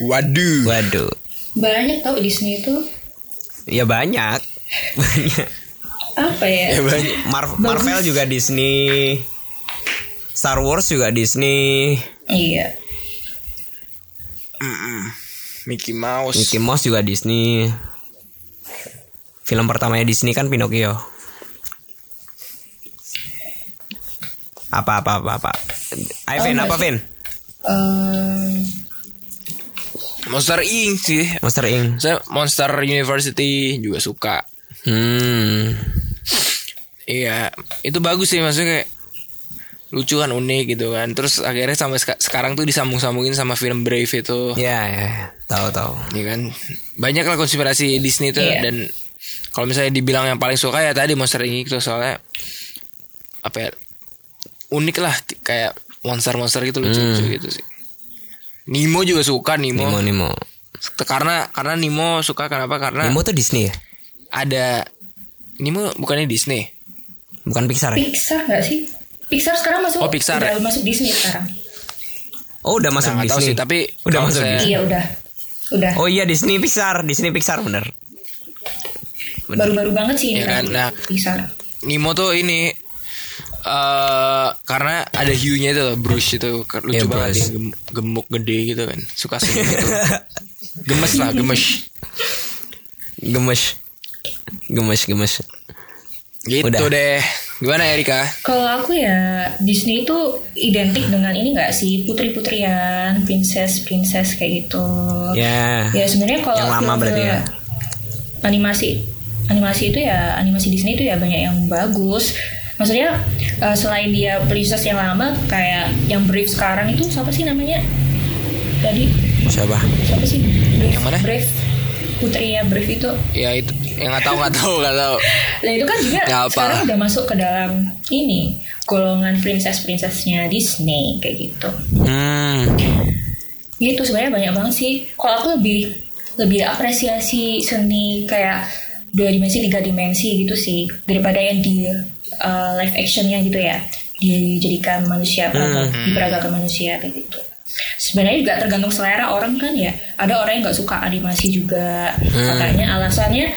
Waduh. Waduh. Banyak tau Disney itu. Ya banyak. Banyak. Apa ya? Ya banyak. Mar- Marvel juga Disney. Star Wars juga Disney. Iya. Mm-mm. Mickey Mouse. Mickey Mouse juga Disney. Film pertamanya Disney kan Pinocchio. Apa apa apa apa. Ayo oh, Vin, apa Vin? Um... Monster Incorporated sih. Monster Incorporated. Saya Monster University juga suka. Hmm. Iya, itu bagus sih, maksudnya kayak lucu kan, unik gitu kan. Terus akhirnya sampai seka- sekarang tuh disambung-sambungin sama film Brave itu. Iya, ya, tahu-tahu. Iya kan. Banyak lah konspirasi Disney tuh, yeah. Dan kalau misalnya dibilang yang paling suka ya tadi Monster Incorporated itu, soalnya apa ya, unik lah, kayak monster-monster gitu lucu-lucu hmm. gitu sih. Nemo juga suka. Nemo. Nemo, Nemo. Karena karena Nemo suka kenapa? Karena Nemo tuh Disney ya? Ada Nemo bukannya Disney. Bukan Pixar ya? Pixar enggak sih? Pixar sekarang masuk. Oh, Pixar. Udah ya? Masuk Disney sekarang. Oh, udah masuk nah, Disney. Sih, tapi udah masuk saya... Disney. Iya, udah. Udah. Oh iya, Disney Pixar, Disney Pixar bener. bener. Baru-baru banget sih ini. Ya kan? Nah, Pixar. Nemo tuh ini Uh, karena ada hiunya itu loh, brush itu lucu yeah, banget sih, gem- gemuk gede gitu kan, suka sih gitu. Gemes lah, gemes, gemes, gemes, gemes. Gitu udah deh. Gimana Erika? Kalau aku ya Disney itu identik dengan ini nggak sih, putri-putrian, princess-princess kayak gitu. Ya. Yeah. Ya sebenarnya kalau yang lama berarti ya. Animasi, animasi itu ya animasi Disney itu ya banyak yang bagus. Maksudnya uh, selain dia princess yang lama, kayak yang Brave sekarang itu siapa sih namanya? Tadi siapa? Siapa sih? Brave. Yang mana? Brave. Putrinya Brave itu. Ya itu yang enggak tahu enggak tahu enggak tahu. Nah, itu kan juga sekarang udah masuk ke dalam ini, golongan princess-princessnya Disney kayak gitu. Hmm. Gitu sebenarnya banyak banget sih. Kalau aku lebih lebih apresiasi seni kayak dua dimensi, tiga dimensi gitu sih, daripada yang di Uh, live actionnya gitu ya, dijadikan manusia, hmm. diperagakan manusia kayak gitu. Sebenarnya juga tergantung selera orang kan ya. Ada orang yang nggak suka animasi juga, hmm. katanya alasannya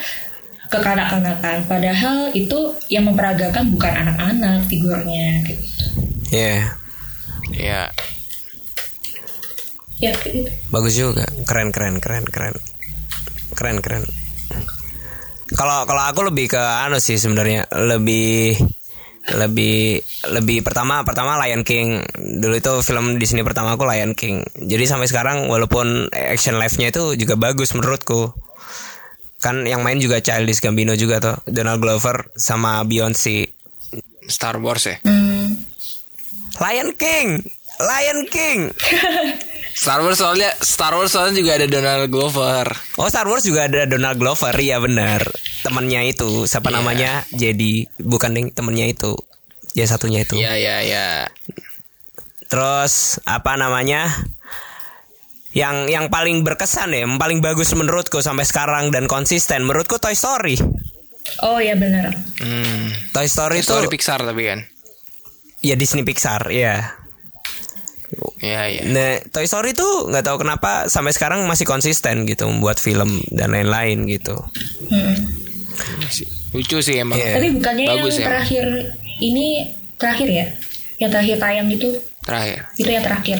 kekanak-kanakan. Padahal itu yang memperagakan bukan anak-anak figurnya kayak gitu. Ya, yeah. ya. Yeah. Ya gitu. Bagus juga, keren keren keren keren keren keren. Kalau kalau aku lebih ke anu sih sebenarnya, lebih lebih lebih pertama pertama Lion King dulu, itu film Disney pertama aku Lion King. Jadi sampai sekarang walaupun action live-nya itu juga bagus menurutku. Kan yang main juga Childish Gambino juga tuh, Donald Glover sama Beyonce. Star Wars ya. Mm. Lion King, Lion King. Star Wars soalnya Star Wars soalnya juga ada Donald Glover. Oh, Star Wars juga ada Donald Glover, iya benar. Temennya itu, siapa yeah. namanya? Jadi bukan temennya itu, ya satunya itu. Iya yeah, iya yeah, iya. Yeah. Terus apa namanya? Yang yang paling berkesan ya, yang paling bagus menurutku sampai sekarang dan konsisten menurutku Toy Story. Oh iya yeah, benar. Hmm. Toy Story itu Toy Story itu, Pixar tapi kan. Iya Disney Pixar, iya. Yeah. Ya, ya. Nah, Toy Story tuh nggak tahu kenapa sampai sekarang masih konsisten gitu membuat film dan lain-lain gitu. Hmm. Lucu sih emang. Yeah. Tapi bukannya bagus yang terakhir emang. Ini terakhir ya? Yang terakhir tayang itu? Terakhir. Itu yang terakhir.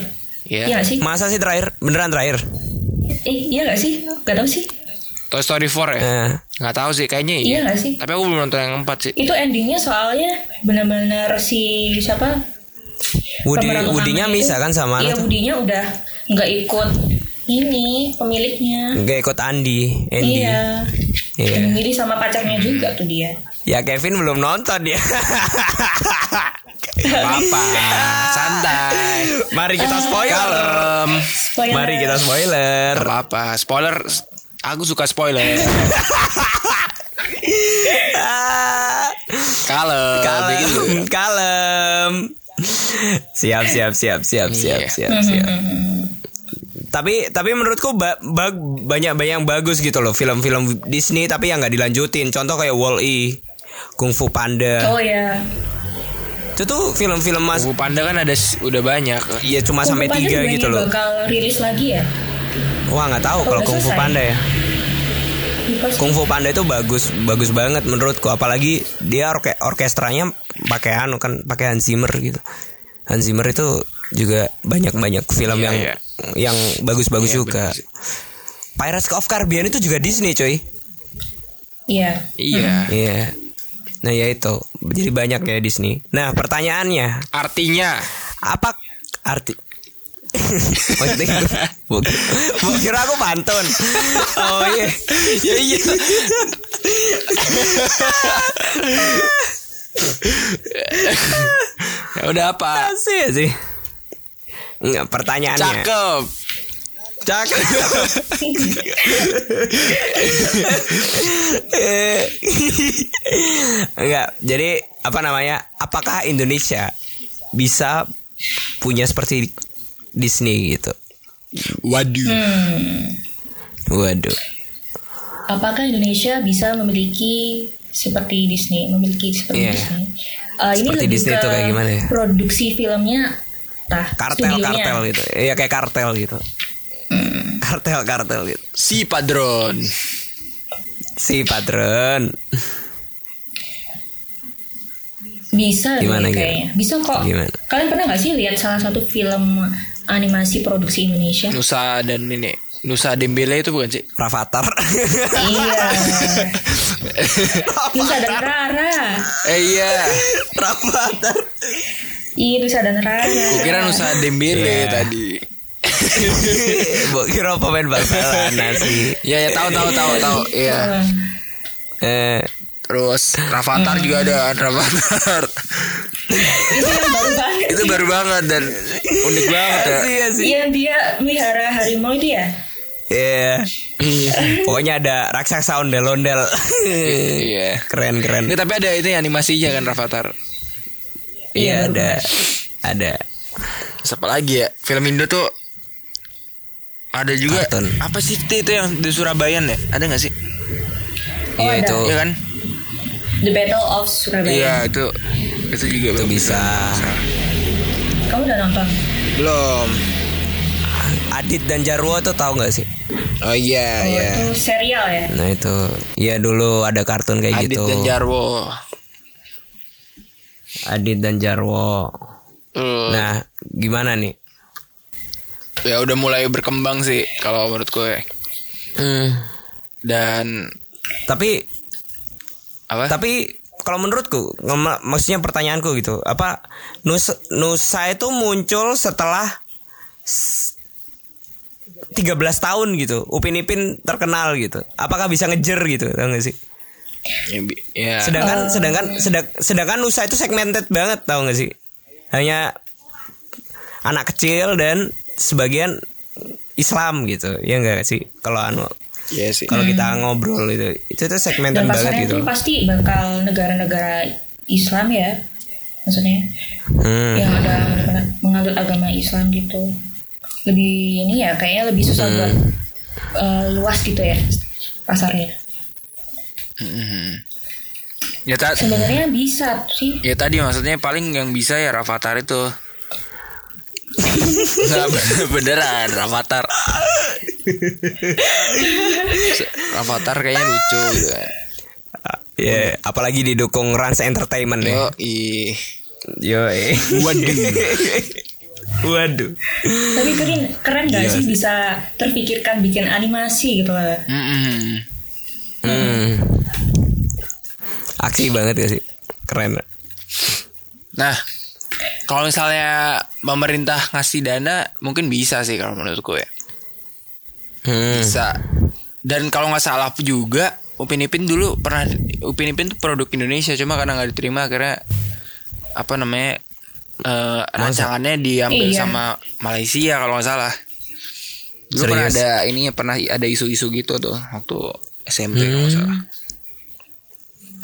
Yeah. Iya nggak sih? Masa sih terakhir? Beneran terakhir? Eh, iya nggak sih? Nggak tahu sih. Toy Story four ya? Nggak uh. tahu sih kayaknya. Iya nggak sih? Tapi aku belum nonton yang empat sih. Itu endingnya soalnya benar-benar si siapa? Woody, Woody-nya misah kan sama. Iya, Woody-nya udah nggak ikut ini pemiliknya. Gak ikut Andi, Andy. Iya. Iya. Jadi sama pacarnya juga tuh dia. Ya Kevin belum nonton dia. Apa-apa, santai. Mari kita spoiler. Kalem. Spoiler. Mari kita spoiler. Gak apa-apa, spoiler. Aku suka spoiler. Kalem, kalem, gitu. Kalem. Siap, siap, siap, siap, siap, yeah. siap, siap. Tapi tapi menurutku ba- ba- banyak-banyak yang bagus gitu loh film-film Disney tapi yang nggak dilanjutin. Contoh kayak Yoi e, Kung Fu Panda. Oh ya. Yeah. Itu tuh film-film Mas Kung Fu Panda kan ada udah banyak. Iya cuma Kung sampai tiga gitu loh. Bakal rilis lagi ya? Wah nggak tahu oh, kalau Kung Fu Panda ya. Kung Fu Panda itu bagus bagus banget menurutku, apalagi dia orke- orkestranya pakai anu kan pakai Hans Zimmer gitu. Hans Zimmer itu juga banyak-banyak film yeah, yang yeah. yang bagus-bagus yeah, juga. Bener. Pirates of Caribbean itu juga Disney, coy. Iya. Yeah. Iya. Yeah. Iya. Yeah. Nah, ya itu. Jadi banyak ya Disney. Nah, pertanyaannya, artinya apa arti? Mau kira aku pantun. Oh iya. Ya iya. Ya udah apa? Sih sih. Enggak, pertanyaannya. Cakep. Cakep. Enggak, jadi apa namanya? Apakah Indonesia bisa punya seperti Disney gitu? Waduh. Hmm. Waduh. Apakah Indonesia bisa memiliki seperti Disney, memiliki seperti yeah. Disney? Uh, ini seperti lebih Disney itu kayak gimana ya? Produksi filmnya Nah, kartel-kartel gitu. Iya kayak kartel gitu. Hmm. Kartel-kartel gitu. Si padron. Si padron. Bisa gimana, deh, kayaknya. Gimana? Bisa kok. Gimana? Kalian pernah enggak sih lihat salah satu film animasi produksi Indonesia? Nusa dan ini. Nusa Dembele itu bukan sih? Ravatar. Iya. Nusa dan Rara. Eh, iya. Ravatar. Iya, Nusa dan Rara. Gue kira Nusa Dembele yeah. tadi. Gue kira pemain bakalan nasi. Ya ya tahu tahu tahu tahu. Iya. Eh terus Ravatar hmm. juga ada Ravatar. Itu yang baru banget. Itu baru banget dan unik banget. Iya sih. Yang dia melihara harimau itu ya. Iya. Yeah. Pokoknya ada raksasa ondel-ondel. Iya. Keren-keren. Nah, tapi ada itu animasinya kan Ravatar. Iya ya, ada ada. Siapa lagi ya? Film Indo tuh ada juga. Kartun. Apa sih itu yang di Surabaya ya? Ada nggak sih? Iya oh, itu. Iya kan? The Battle of Surabaya. Iya itu itu juga itu bisa. bisa. Kamu udah nonton? Belum. Adit dan Jarwo tuh tahu nggak sih? Oh iya oh, iya. Itu serial ya? Nah itu. Iya dulu ada kartun kayak Adit gitu. Adit dan Jarwo. Adit dan Jarwo. Mm. Nah, gimana nih? Ya udah mulai berkembang sih kalau menurut gue. Mm. Dan tapi apa? Tapi kalau menurutku, mak- maksudnya pertanyaanku gitu, apa Nusa, Nusa itu muncul setelah s- tiga belas tahun gitu. Upin Ipin terkenal gitu. Apakah bisa ngejer gitu? Tahu enggak sih? Ya. Sedangkan, uh, sedangkan, sedang, sedangkan Nusa itu segmented banget, tau gak sih? Hanya anak kecil dan sebagian Islam gitu, ya gak sih? Kalau anu, ya sih. Kalau hmm. kita ngobrol itu, itu tuh segmented banget gitu. Dan pasarnya itu pasti bakal negara-negara Islam ya, maksudnya hmm. yang ada mengalut agama Islam gitu. Lebih ini ya, kayaknya lebih susah hmm. buat uh, luas gitu ya pasarnya. Hmm. Ya ta- sebenarnya bisa sih. Ya tadi maksudnya paling yang bisa ya Ravatar itu. Nah, beneran Ravatar. Ravatar kayaknya lucu gitu. Ya, apalagi didukung Rans Entertainment ya. Yoi. Yoi. Waduh. Waduh. Tapi keren keren enggak sih bisa terpikirkan bikin animasi gitu loh. Heeh. Hmm. Aksi banget ya sih. Keren. Nah, kalau misalnya pemerintah ngasih dana mungkin bisa sih kalau menurutku ya. hmm. bisa. Dan kalau nggak salah juga Upin Ipin dulu pernah, Upin Ipin tuh produk Indonesia, cuma karena nggak diterima karena apa namanya uh, rancangannya diambil iya. sama Malaysia kalau nggak salah. Dulu pernah ada ininya, pernah ada isu-isu gitu tuh waktu S M P hmm. kalau nggak salah.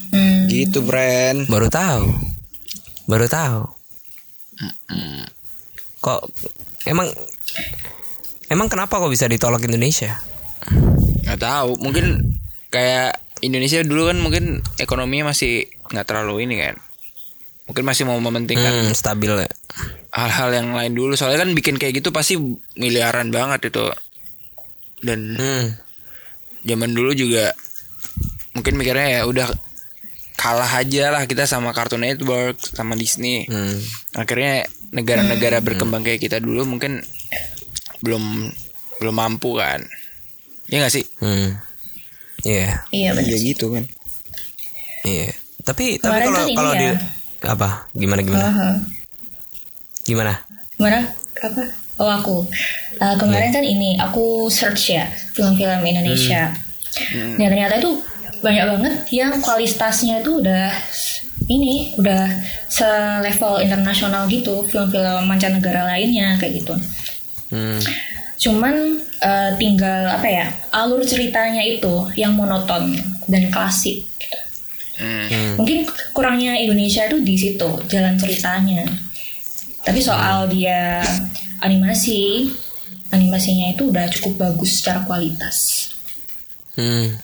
Hmm. Gitu Bren. Baru tahu, baru tahu. Mm-mm. Kok emang emang kenapa kok bisa ditolak Indonesia? Nggak tahu, mungkin kayak Indonesia dulu kan mungkin ekonominya masih nggak terlalu ini kan, mungkin masih mau mementingkan hmm, stabil ya. Hal-hal yang lain dulu, soalnya kan bikin kayak gitu pasti miliaran banget itu. Dan hmm. zaman dulu juga mungkin mikirnya ya udah kalah aja lah kita sama Cartoon Network, sama Disney. hmm. Akhirnya negara-negara hmm. berkembang kayak kita dulu mungkin belum belum mampu kan, ya nggak sih? Hmm. Yeah. Iya. Iya. Iya gitu kan. Iya. Yeah. Tapi kemarin tapi kalau kan kalau di ya. apa? Gimana gimana? Uh-huh. Gimana? Gimana? Apa? Oh aku uh, kemarin yeah. kan ini aku search ya film-film Indonesia. Hmm. Dan ternyata itu banyak banget yang kualitasnya itu udah ini udah selevel internasional gitu, film-film mancanegara lainnya kayak gitu. Hmm. Cuman uh, tinggal apa ya, alur ceritanya itu yang monoton dan klasik gitu. hmm. Mungkin kurangnya Indonesia itu di situ, jalan ceritanya. Tapi soal hmm. dia animasi, animasinya itu udah cukup bagus secara kualitas. hmm.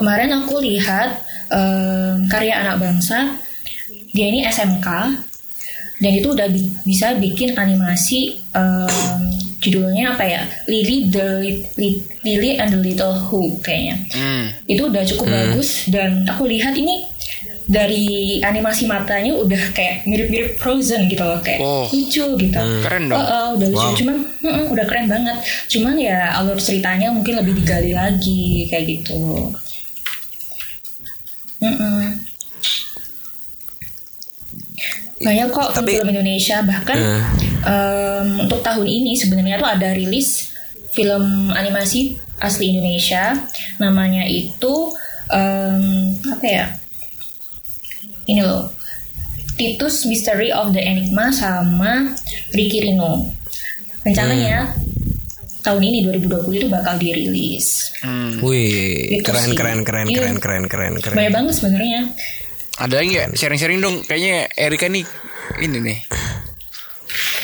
Kemarin aku lihat um, karya anak bangsa, dia ini S M K, dan itu udah bi- bisa bikin animasi. um, Judulnya apa ya? Lily the Li, Lily and the Little Who kayaknya. Mm. Itu udah cukup mm. bagus, dan aku lihat ini dari animasi matanya udah kayak mirip-mirip Frozen gitu loh, kayak oh. lucu gitu. Mm. Keren dong. Oh, oh, udah lucu, wow. cuman uh-uh, udah keren banget. Cuman ya alur ceritanya mungkin lebih digali lagi kayak gitu. Uh-uh. Banyak kok tapi, film Indonesia bahkan. Uh. Um, untuk tahun ini sebenarnya tuh ada rilis film animasi asli Indonesia, namanya itu um, apa ya? Ini loh, Titus Mystery of the Enigma sama Ricky Rino. Rencananya hmm. tahun ini dua ribu dua puluh itu bakal dirilis. Hmm. Wih, keren keren keren, ya, keren keren keren keren. Banyak banget sebenarnya. Ada nggak sharing-sharing dong? Kayaknya Erika nih ini nih.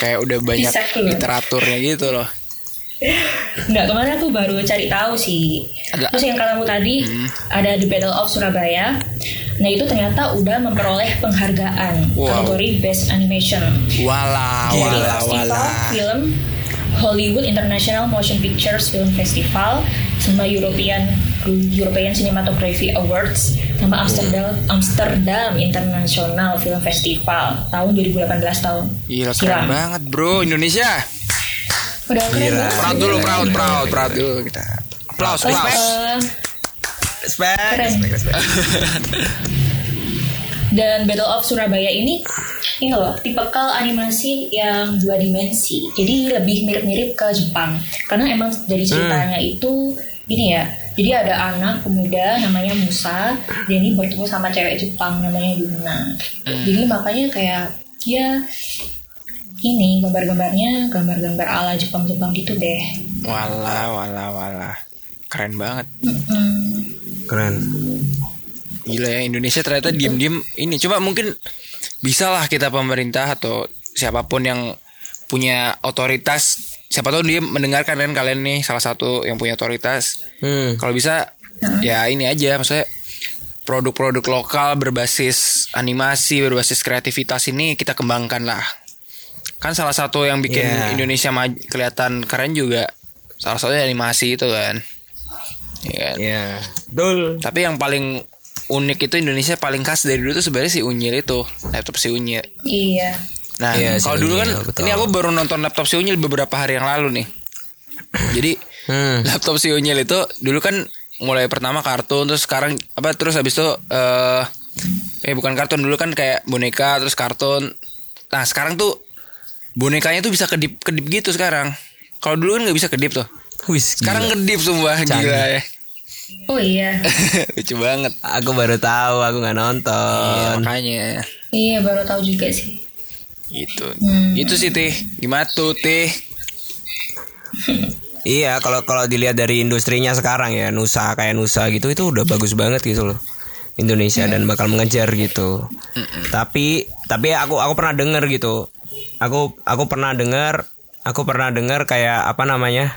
Kayak udah banyak literaturnya gitu loh. Enggak, kemarin aku baru cari tahu sih. Agak. Terus yang katamu tadi hmm. ada The Battle of Surabaya. Nah itu ternyata udah memperoleh penghargaan wow. kategori Best Animation. Walah, walah, walah. Film Hollywood International Motion Pictures Film Festival, sama European European Cinematography Awards, sama Amsterdam hmm. Amsterdam International Film Festival tahun dua ribu delapan belas tahun. Gila, keren banget bro Indonesia. Udah keren banget. Proud dulu, proud, proud, proud dulu kita. Applause, applause. Respect. Respect. Dan Battle of Surabaya ini ini loh, tipikal animasi yang dua dimensi. Jadi lebih mirip-mirip ke Jepang. Karena emang dari ceritanya hmm. itu ini ya. Jadi ada anak pemuda namanya Musa, dia ini bertemu sama cewek Jepang namanya Yuna. Hmm. Jadi makanya kayak ya ini gambar-gambarnya gambar-gambar ala Jepang-Jepang gitu deh. Walah, walah, walah. Keren banget. Mm-mm. Keren. Gila ya Indonesia ternyata diem-diem ini. Coba mungkin bisalah kita pemerintah atau siapapun yang punya otoritas, siapa tahu dia mendengarkan kan kalian nih salah satu yang punya otoritas. hmm. Kalau bisa ya ini aja, maksudnya produk-produk lokal berbasis animasi, berbasis kreativitas ini kita kembangkan lah. Kan salah satu yang bikin yeah. Indonesia maj- kelihatan keren juga salah satunya animasi itu kan. Iya. Yeah. Betul. Tapi yang paling unik itu Indonesia paling khas dari dulu tuh sebenarnya si Unyil itu, laptop si Unyil. Iya. Nah, iya, kalau si dulu Unyil, kan betul. Ini aku baru nonton laptop si Unyil beberapa hari yang lalu nih. Jadi hmm. laptop si Unyil itu dulu kan mulai pertama kartun, terus sekarang apa terus habis itu uh, eh bukan kartun, dulu kan kayak boneka terus kartun. Nah, sekarang tuh bonekanya tuh bisa kedip-kedip gitu sekarang. Kalau dulu kan enggak bisa kedip tuh. Wis, sekarang ngedip semua gila ya. Oh iya. Lucu banget. Aku baru tahu, aku nggak nonton. Iya, makanya. Iya baru tahu juga sih. Gitu. Hmm. Itu sih Tih. Gimana tuh Tih? Iya, kalau kalau dilihat dari industrinya sekarang ya, Nusa kayak Nusa gitu itu udah bagus banget gitu loh. Indonesia yeah. Dan bakal mengejar gitu. Mm-mm. Tapi tapi aku aku pernah dengar gitu. Aku aku pernah dengar, aku pernah dengar kayak apa namanya?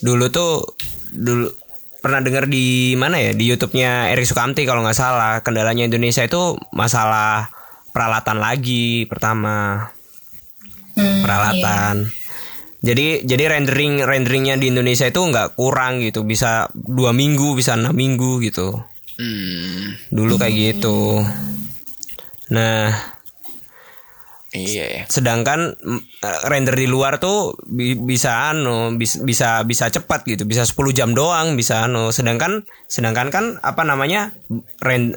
Dulu tuh dulu pernah dengar di mana ya? Di YouTube-nya Erik Sukamti kalau nggak salah, kendalanya Indonesia itu masalah peralatan lagi pertama. Mm, peralatan. Iya. Jadi jadi rendering renderingnya di Indonesia itu nggak kurang gitu, bisa dua minggu, bisa enam minggu gitu. Hmm. Dulu kayak gitu. Nah, iya. Sedangkan render di luar tuh bisa anu, bisa bisa cepat gitu, bisa sepuluh jam doang bisa anu. Sedangkan sedangkan kan apa namanya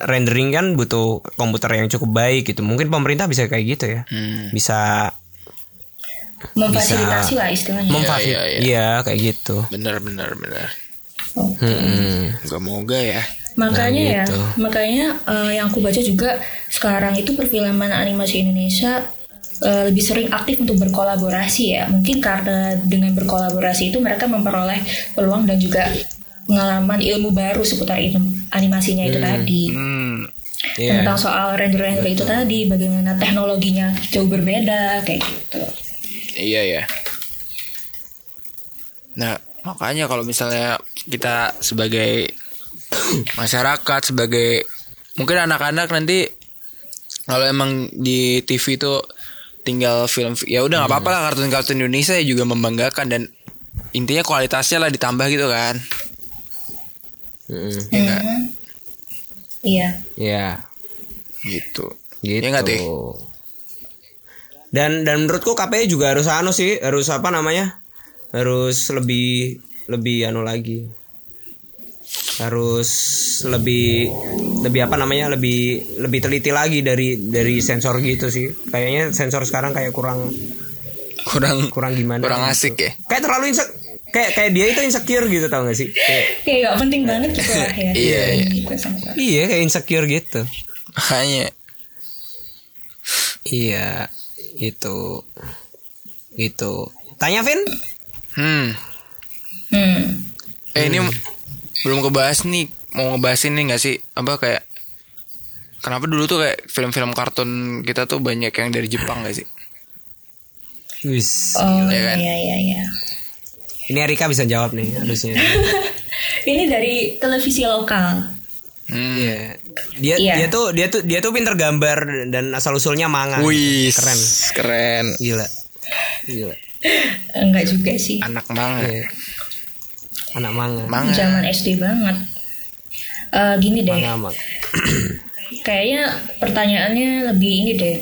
rendering kan butuh komputer yang cukup baik gitu. Mungkin pemerintah bisa kayak gitu ya, hmm. bisa memfasilitasi lah istilahnya. Memfasilitasi. Iya, iya, iya. Ya, kayak gitu. Benar benar benar. Oke. Okay. Hmm. Moga-moga ya. Makanya nah, gitu. ya, makanya uh, yang aku baca juga sekarang itu perfilman animasi Indonesia uh, lebih sering aktif untuk berkolaborasi ya. Mungkin karena dengan berkolaborasi itu mereka memperoleh peluang dan juga pengalaman ilmu baru seputar animasinya itu hmm. tadi. Hmm. Yeah. Tentang soal render-render itu tadi, bagaimana teknologinya jauh berbeda kayak gitu. Iya ya. Nah makanya kalau misalnya kita sebagai masyarakat, sebagai mungkin anak-anak nanti kalau emang di T V itu tinggal film, ya udah nggak apa-apa lah kartun-kartun Indonesia ya juga membanggakan dan intinya kualitasnya lah ditambah gitu kan. Mm-hmm. Ya nggak? Iya. Iya. Gitu. Gitu. Ya nggak Teh? Dan dan menurutku K P I juga harus anu sih, harus apa namanya? Harus lebih lebih anu lagi. Harus lebih lebih apa namanya? Lebih lebih teliti lagi dari dari sensor gitu sih. Kayaknya sensor sekarang kayak kurang kurang kurang gimana? Kurang asik gitu. Ya. Kayak terlalu insek kayak kayak dia itu insecure gitu tau gak sih? Kayak enggak penting banget gitu lah ya. Iya. Iya, gitu, iya kayak insecure gitu. Makanya. Iya. Itu gitu. Tanya Vin. Hmm. Hmm. Eh ini hmm. belum kebahas nih. Mau ngebahasin nih enggak sih? Apa kayak kenapa dulu tuh kayak film-film kartun kita tuh banyak yang dari Jepang enggak sih? Wis. Oh iya kan? iya iya. Ini Erika bisa jawab nih harusnya. Ini dari televisi lokal. Hmm. Yeah. Dia yeah. dia tuh dia tuh dia tuh pinter gambar dan asal usulnya manga. Wih, keren. Keren. Gila. Gila. Enggak juga sih. Anak manga. Yeah. Anak manga. manga. Zaman S D banget. Uh, gini deh. Manga, manga. Kayaknya pertanyaannya lebih ini deh.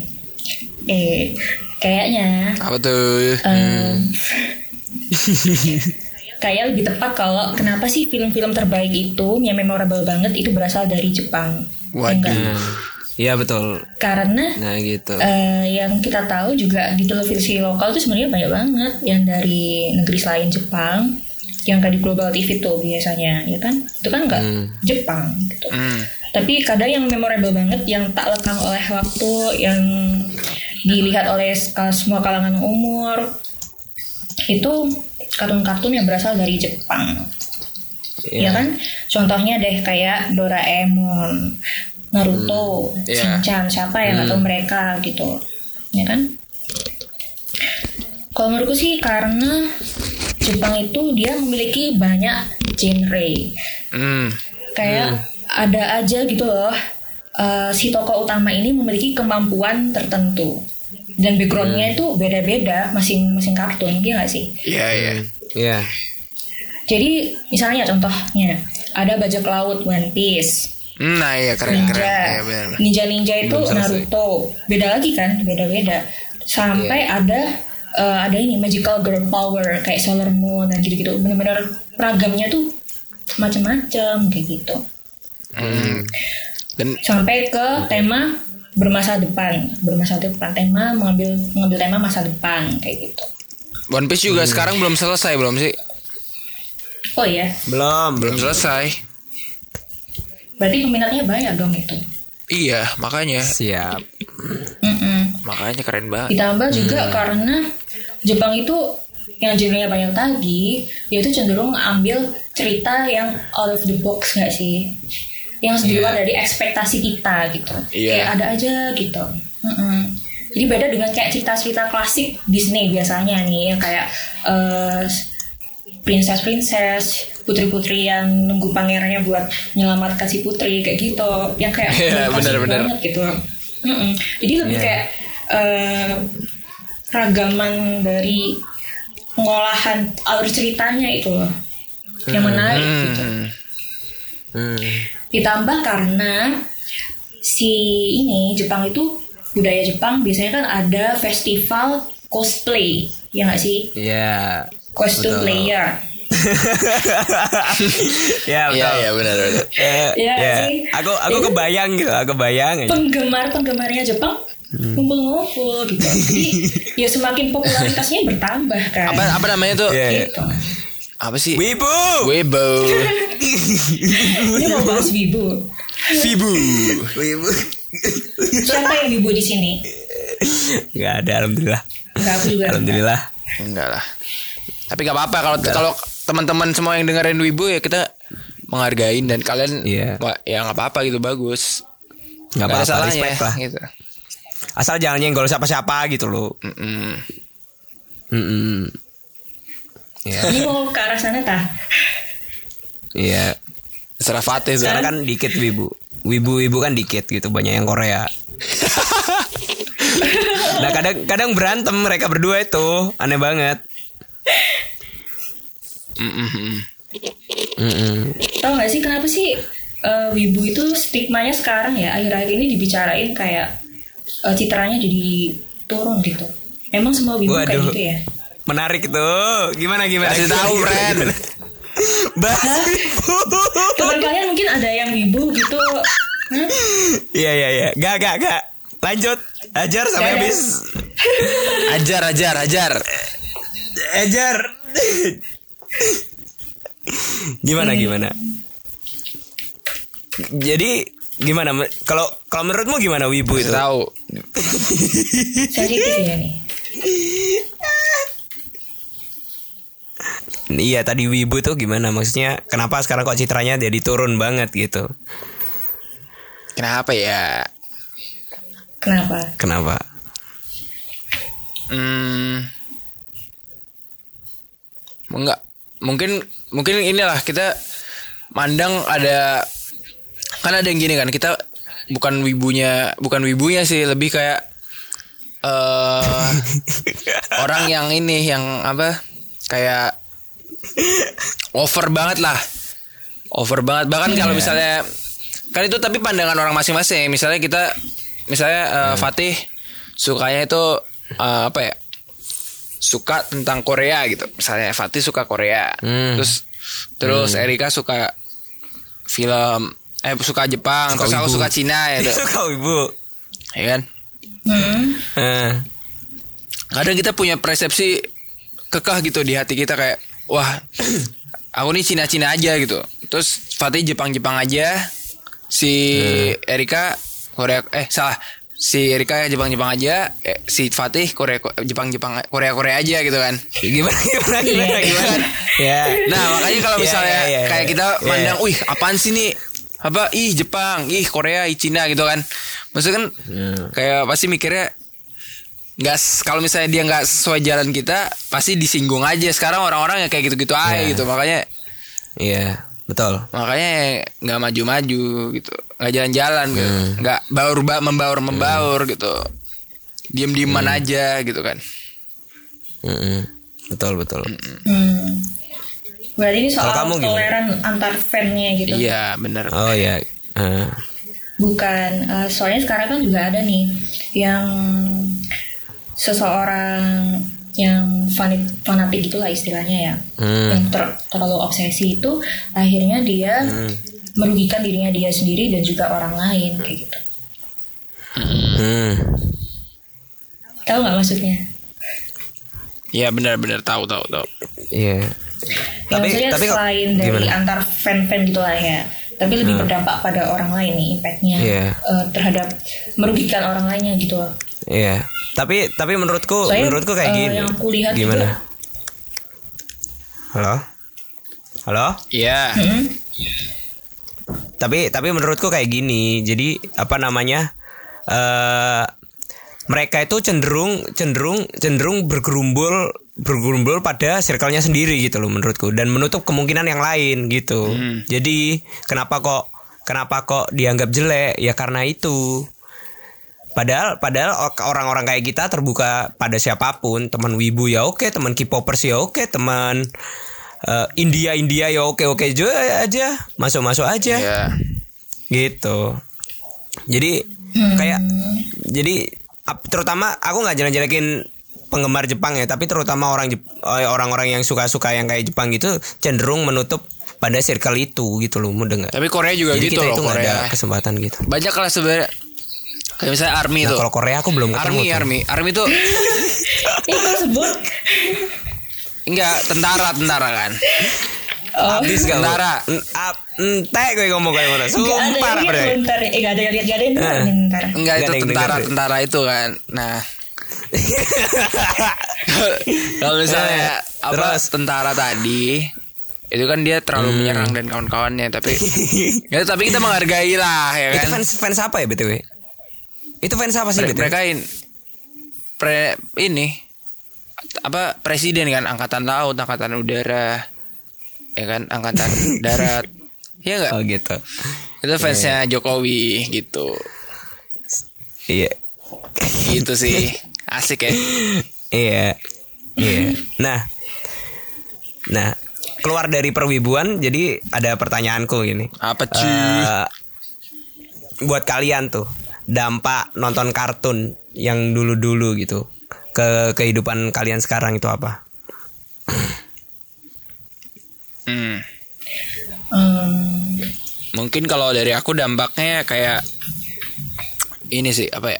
Eh, kayaknya. Apa tuh? Um, hmm. Kayak lebih tepat kalau kenapa sih film-film terbaik itu yang memorable banget itu berasal dari Jepang. Waduh. Iya betul. Karena nah, gitu. uh, yang kita tahu juga di televisi lokal itu sebenarnya banyak banget yang dari negeri selain Jepang, yang kayak di Global T V tuh biasanya, ya kan? Itu kan nggak hmm. Jepang gitu. Hmm. Tapi kadang yang memorable banget yang tak lekang oleh waktu, yang dilihat oleh uh, semua kalangan umur itu kartun-kartun yang berasal dari Jepang, yeah. ya kan? Contohnya deh kayak Doraemon, Naruto, mm. yeah. Shinchan, siapa yang mm. atau mereka gitu, ya kan? Kalau menurutku sih karena Jepang itu dia memiliki banyak genre, mm. kayak mm. ada aja gitu loh. Uh, si tokoh utama ini memiliki kemampuan tertentu. Dan backgroundnya hmm. itu beda-beda masing-masing kartun, iya nggak sih? Iya yeah, iya. Yeah. Iya. Yeah. Jadi misalnya contohnya ada bajak laut One Piece. Nah iya keren ninja. keren. Ya, bener-bener. Ninja-ninja itu Naruto. Beda lagi kan, beda-beda. Sampai yeah. ada uh, ada ini Magical Girl Power kayak Sailor Moon dan gitu-gitu. Benar-benar peragamnya tuh macam-macam kayak gitu. Hmm. Dan sampai ke tema bermasa depan, bermasa depan tema mengambil mengambil tema masa depan kayak gitu. One Piece juga hmm. sekarang belum selesai belum sih? Oh iya. Belum, belum selesai. Berarti peminatnya banyak dong itu. Iya, makanya. Siap. Mm-mm. Makanya keren banget. Ditambah juga hmm. karena Jepang itu yang genrenya banyak tadi, dia itu cenderung ambil cerita yang out of the box nggak sih? Yang di luar yeah. dari ekspektasi kita gitu. Yeah. Kayak ada aja gitu. Mm-mm. Jadi beda dengan kayak cerita-cerita klasik Disney biasanya nih, yang kayak uh, princess-princess, putri-putri yang nunggu pangerannya buat nyelamatkan si putri kayak gitu, yang kayak yeah, bener-bener banget gitu. Mm-mm. Jadi lebih yeah. kayak uh, ragaman dari pengolahan alur ceritanya itu loh, yang menarik hmm. gitu. Hmm. Ditambah karena si ini Jepang itu, budaya Jepang biasanya kan ada festival cosplay, ya nggak sih? Iya. Yeah. Costume player. Ya betul. Ya benar benar. Ya sih. Aku aku kebayang gitu, aku bayang aja. Penggemar-penggemarnya Jepang ngumpul-ngumpul gitu. Jadi ya semakin popularitasnya bertambah kan. Apa apa namanya tuh? Yeah. Gitu. Apa sih? Wibu. Wibu. Ini mau bahas wibu. Wibu. Wibu. Siapa yang wibu di sini? Enggak ada, alhamdulillah. Enggak, aku juga. Alhamdulillah. Enggak lah. Tapi nggak apa-apa kalau kalau teman-teman semua yang dengerin wibu ya kita menghargain, dan kalian yeah. ya nggak apa-apa gitu, bagus, nggak ada salahnya gitu, asal jangan nyenggol siapa-siapa gitu loh. Mm-mm. Mm-mm. Yeah. Ini mau ke arah sana tah? Iya. Serah Fatih, karena kan dikit wibu, wibu wibu kan dikit gitu, banyak yang Korea. Nah kadang-kadang berantem mereka berdua itu aneh banget. Mm-mm. Mm-mm. Tau gak sih kenapa sih uh, wibu itu stigmanya sekarang ya, akhir-akhir ini dibicarain kayak uh, citranya jadi turun gitu. Emang semua wibu waduh, kayak gitu ya? Menarik tuh. Gimana gimana? Kasih tahu friend. Bahas wibu. Teman kalian mungkin ada yang wibu gitu. Iya iya iya. Gak gak gak. Lanjut. Ajar sampai habis. Ajar ajar ajar. Ajar. Gimana hmm. gimana? Jadi gimana? Kalau kalau menurutmu gimana wibu itu? Tahu. Cari dia nih. Iya tadi wibu tuh gimana? Maksudnya kenapa sekarang kok citranya jadi turun banget gitu? Kenapa ya? Kenapa? Kenapa? Hmm. Enggak, mungkin mungkin inilah kita mandang ada, kan ada yang gini kan, kita bukan wibunya, bukan wibunya sih, lebih kayak uh, orang yang ini yang apa, kayak over banget lah, over banget bahkan yeah. kalau misalnya kan itu, tapi pandangan orang masing-masing. Misalnya kita misalnya uh, hmm. Fatih sukanya itu uh, apa ya, suka tentang Korea gitu. Misalnya Fatih suka Korea. Hmm. Terus terus hmm. Erika suka film eh suka Jepang, suka terus wibu. Aku suka Cina ya. Suka wibu. Iya kan? Hmm. Hmm. Kadang kita punya persepsi kekeh gitu di hati kita kayak, wah, aku nih Cina-Cina aja gitu. Terus Fatih Jepang-Jepang aja, si hmm. Erika Korea eh salah. Si Erika Jepang-Jepang aja, eh, si Fatih Korea Jepang-Jepang Korea-Korea aja gitu kan. Gimana gimana gimana. gimana. Yeah. Nah, makanya kalau misalnya yeah, yeah, yeah, kayak kita yeah. mandang, "Wih, apaan sih nih? Apa ih Jepang, ih Korea, ih Cina" gitu kan. Maksudnya kan yeah. kayak pasti mikirnya enggak, kalau misalnya dia enggak sesuai jalan kita, pasti disinggung aja. Sekarang orang-orang ya kayak gitu-gitu aja yeah. gitu. Makanya iya, yeah, betul. Makanya enggak maju-maju gitu. Nggak jalan-jalan gitu. hmm. Nggak baur membaur membaur hmm. gitu, diem-dieman hmm. aja gitu kan. hmm. Betul betul. hmm. Berarti ini soal kamu, toleran gimana? Antar fannya gitu. Iya benar. Oh iya. uh. Bukan uh, soalnya sekarang kan juga ada nih yang seseorang yang fanatik itulah istilahnya ya, hmm. yang ter- terlalu obsesi itu akhirnya dia hmm. merugikan dirinya dia sendiri dan juga orang lain kayak gitu. Hmm. Tahu nggak maksudnya? Iya benar-benar tahu tahu tahu. Iya. Yeah. Ya, tapi tapi selain kok, dari antar fan-fan gitu lah ya. Tapi lebih hmm. berdampak pada orang lain nih impactnya yeah. uh, terhadap merugikan orang lainnya gitu. Iya. Yeah. Tapi tapi menurutku Soalnya, menurutku kayak uh, gini. Yang aku lihat gimana? Itu, Halo? Halo? Iya. Yeah. Hmm? Tapi tapi menurutku kayak gini. Jadi apa namanya? Uh, mereka itu cenderung cenderung cenderung bergerumbul bergerumbul pada circle-nya sendiri gitu loh menurutku, dan menutup kemungkinan yang lain gitu. Hmm. Jadi kenapa kok kenapa kok dianggap jelek ya karena itu. Padahal padahal orang-orang kayak kita terbuka pada siapapun, teman wibu ya oke, teman K-popers ya oke, teman uh, India India ya oke oke aja, aja masuk-masuk aja. Yeah. Gitu. Jadi hmm. kayak jadi terutama aku nggak jelek-jelekin penggemar Jepang ya, tapi terutama orang orang-orang yang suka-suka yang kayak Jepang gitu cenderung menutup pada circle itu gitu loh, mudah nggak? Tapi Korea juga jadi gitu loh. Jadi kita itu nggak ada kesempatan gitu. Banyak lah sebenarnya. Kayak misalnya Army nah, tuh. Kalau Korea aku belum ketemu. Army, tuh. Army, Army tuh. Itu sebut. Enggak, tentara, tentara kan. Oh. Abis gak tentara. Entek gue ngomong kayak mana. Sumpah berarti. Enggak ada lihat enggak ada tentara. Enggak itu tentara-tentara itu kan. Nah. Kalau misalnya nah, apa terus. Tentara tadi itu kan dia terlalu hmm. menyerang dan kawan-kawannya, tapi ya, tapi kita menghargai lah ya kan. Itu fans fans apa ya B T W? Itu fans apa sih? Pre- B T W? Mereka in, pre, ini apa presiden kan, angkatan laut, angkatan udara, ya kan, angkatan darat, ya nggak? Oh gitu. Itu fansnya yeah. Jokowi gitu. Iya. Yeah. Gitu sih. Asik ya. Iya. Iya. Nah. Nah, keluar dari perwibuan jadi ada pertanyaanku gini. Apa cuy? Uh, buat kalian tuh, dampak nonton kartun yang dulu-dulu gitu ke kehidupan kalian sekarang itu apa? Hmm. Um. Mungkin kalau dari aku dampaknya kayak ini sih, apa ya?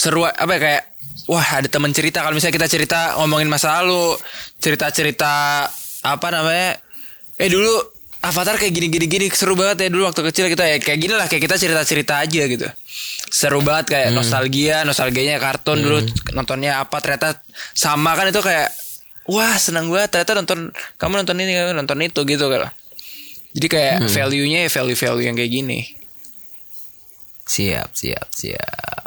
Seru apa ya, kayak wah ada teman cerita. Kalau misalnya kita cerita ngomongin masa lalu, cerita-cerita apa namanya, eh dulu Avatar kayak gini-gini gini seru banget ya dulu waktu kecil kita ya, kayak gini lah, kayak kita cerita-cerita aja gitu, seru banget kayak hmm. nostalgia nostalgianya kartun hmm. dulu nontonnya apa, ternyata sama kan, itu kayak wah senang banget ternyata nonton, kamu nonton ini kamu nonton itu gitu kan, jadi kayak hmm. value-nya ya value-value yang kayak gini. Siap siap siap.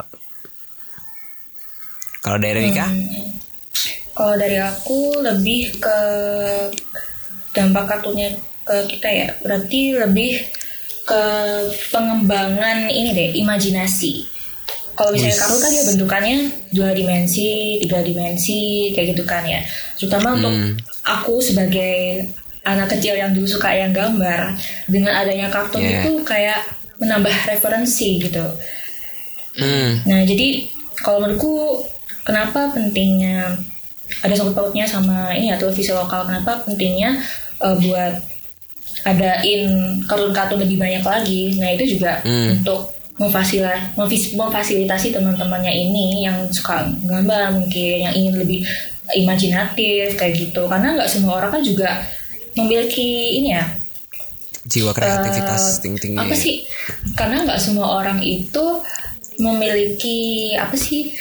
Kalau dari Rika? Hmm. Kalau dari aku lebih ke dampak kartunya ke kita ya. Berarti lebih ke pengembangan ini deh, imajinasi. Kalau misalnya kartun kan ya bentukannya dua dimensi, tiga dimensi, kayak gitu kan ya. Terutama hmm. untuk aku sebagai anak kecil yang dulu suka yang gambar, dengan adanya kartun yeah. itu kayak menambah referensi gitu. Hmm. Nah jadi kalau menurutku kenapa pentingnya ada sangkut pautnya sama ini ya televisi lokal, kenapa pentingnya uh, buat adain kartun-kartun lebih banyak lagi. Nah itu juga hmm. untuk memfasilitasi, memfasilitasi teman-temannya ini yang suka gambar mungkin, yang ingin lebih imajinatif kayak gitu, karena nggak semua orang kan juga memiliki ini ya jiwa kreativitas uh, ting-tinggi apa sih, karena nggak semua orang itu memiliki apa sih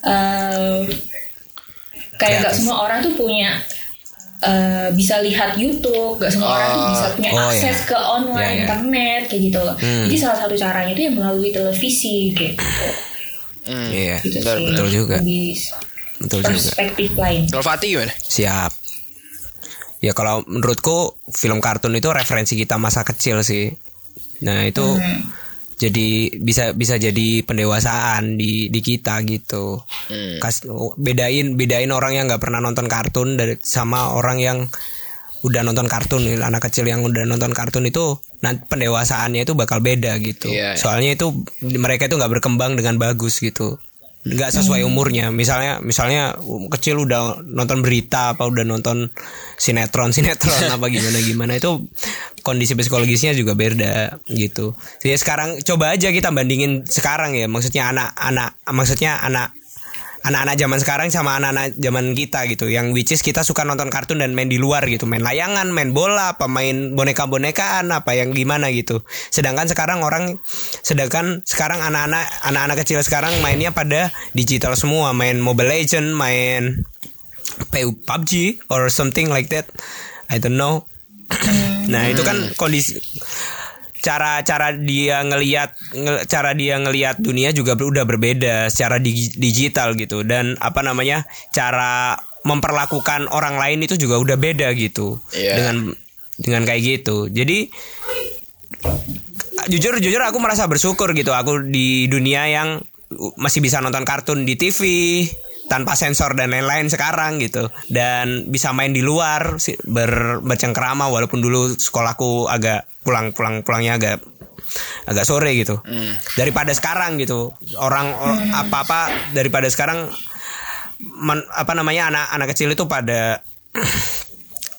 Uh, kayak nggak semua orang tuh punya uh, bisa lihat YouTube, nggak semua oh, orang tuh bisa punya oh akses yeah. ke online yeah, yeah. internet kayak gitu. Hmm. Jadi salah satu caranya itu ya melalui televisi kayak gitu. Hmm. Iya. Yeah. Gitu betul, betul juga. Betul perspektif juga. Lain. Kalau Fatih gimana? Siap. Ya kalau menurutku film kartun itu referensi kita masa kecil sih. Nah itu. Hmm. Jadi bisa bisa jadi pendewasaan di di kita gitu. Hmm. Kas, bedain bedain orang yang nggak pernah nonton kartun dari sama orang yang udah nonton kartun. Anak kecil yang udah nonton kartun itu nanti pendewasaannya itu bakal beda gitu. Yeah, yeah. Soalnya itu mereka itu nggak berkembang dengan bagus gitu. Nggak sesuai umurnya. Misalnya misalnya kecil udah nonton berita apa udah nonton sinetron sinetron apa gimana gimana itu kondisi psikologisnya juga beda gitu. Jadi sekarang coba aja kita bandingin sekarang ya, maksudnya anak-anak maksudnya anak anak-anak zaman sekarang sama anak-anak zaman kita gitu, yang which is kita suka nonton kartun dan main di luar gitu, main layangan, main bola, apa main boneka-bonekaan, apa yang gimana gitu. Sedangkan sekarang orang sedangkan sekarang anak-anak anak-anak kecil sekarang mainnya pada digital semua, main Mobile Legend, main P U B G or something like that, I don't know. Nah, itu kan kondisi cara-cara dia ngelihat cara dia ngelihat dunia juga udah berbeda secara dig- digital gitu, dan apa namanya cara memperlakukan orang lain itu juga udah beda gitu, yeah. dengan dengan kayak gitu. Jadi jujur jujur aku merasa bersyukur gitu, aku di dunia yang masih bisa nonton kartun di T V tanpa sensor dan lain-lain sekarang gitu, dan bisa main di luar ber, bercengkrama walaupun dulu sekolahku agak pulang pulang pulangnya agak agak sore gitu, mm. daripada sekarang gitu orang or, apa-apa daripada sekarang men, apa namanya anak-anak kecil itu pada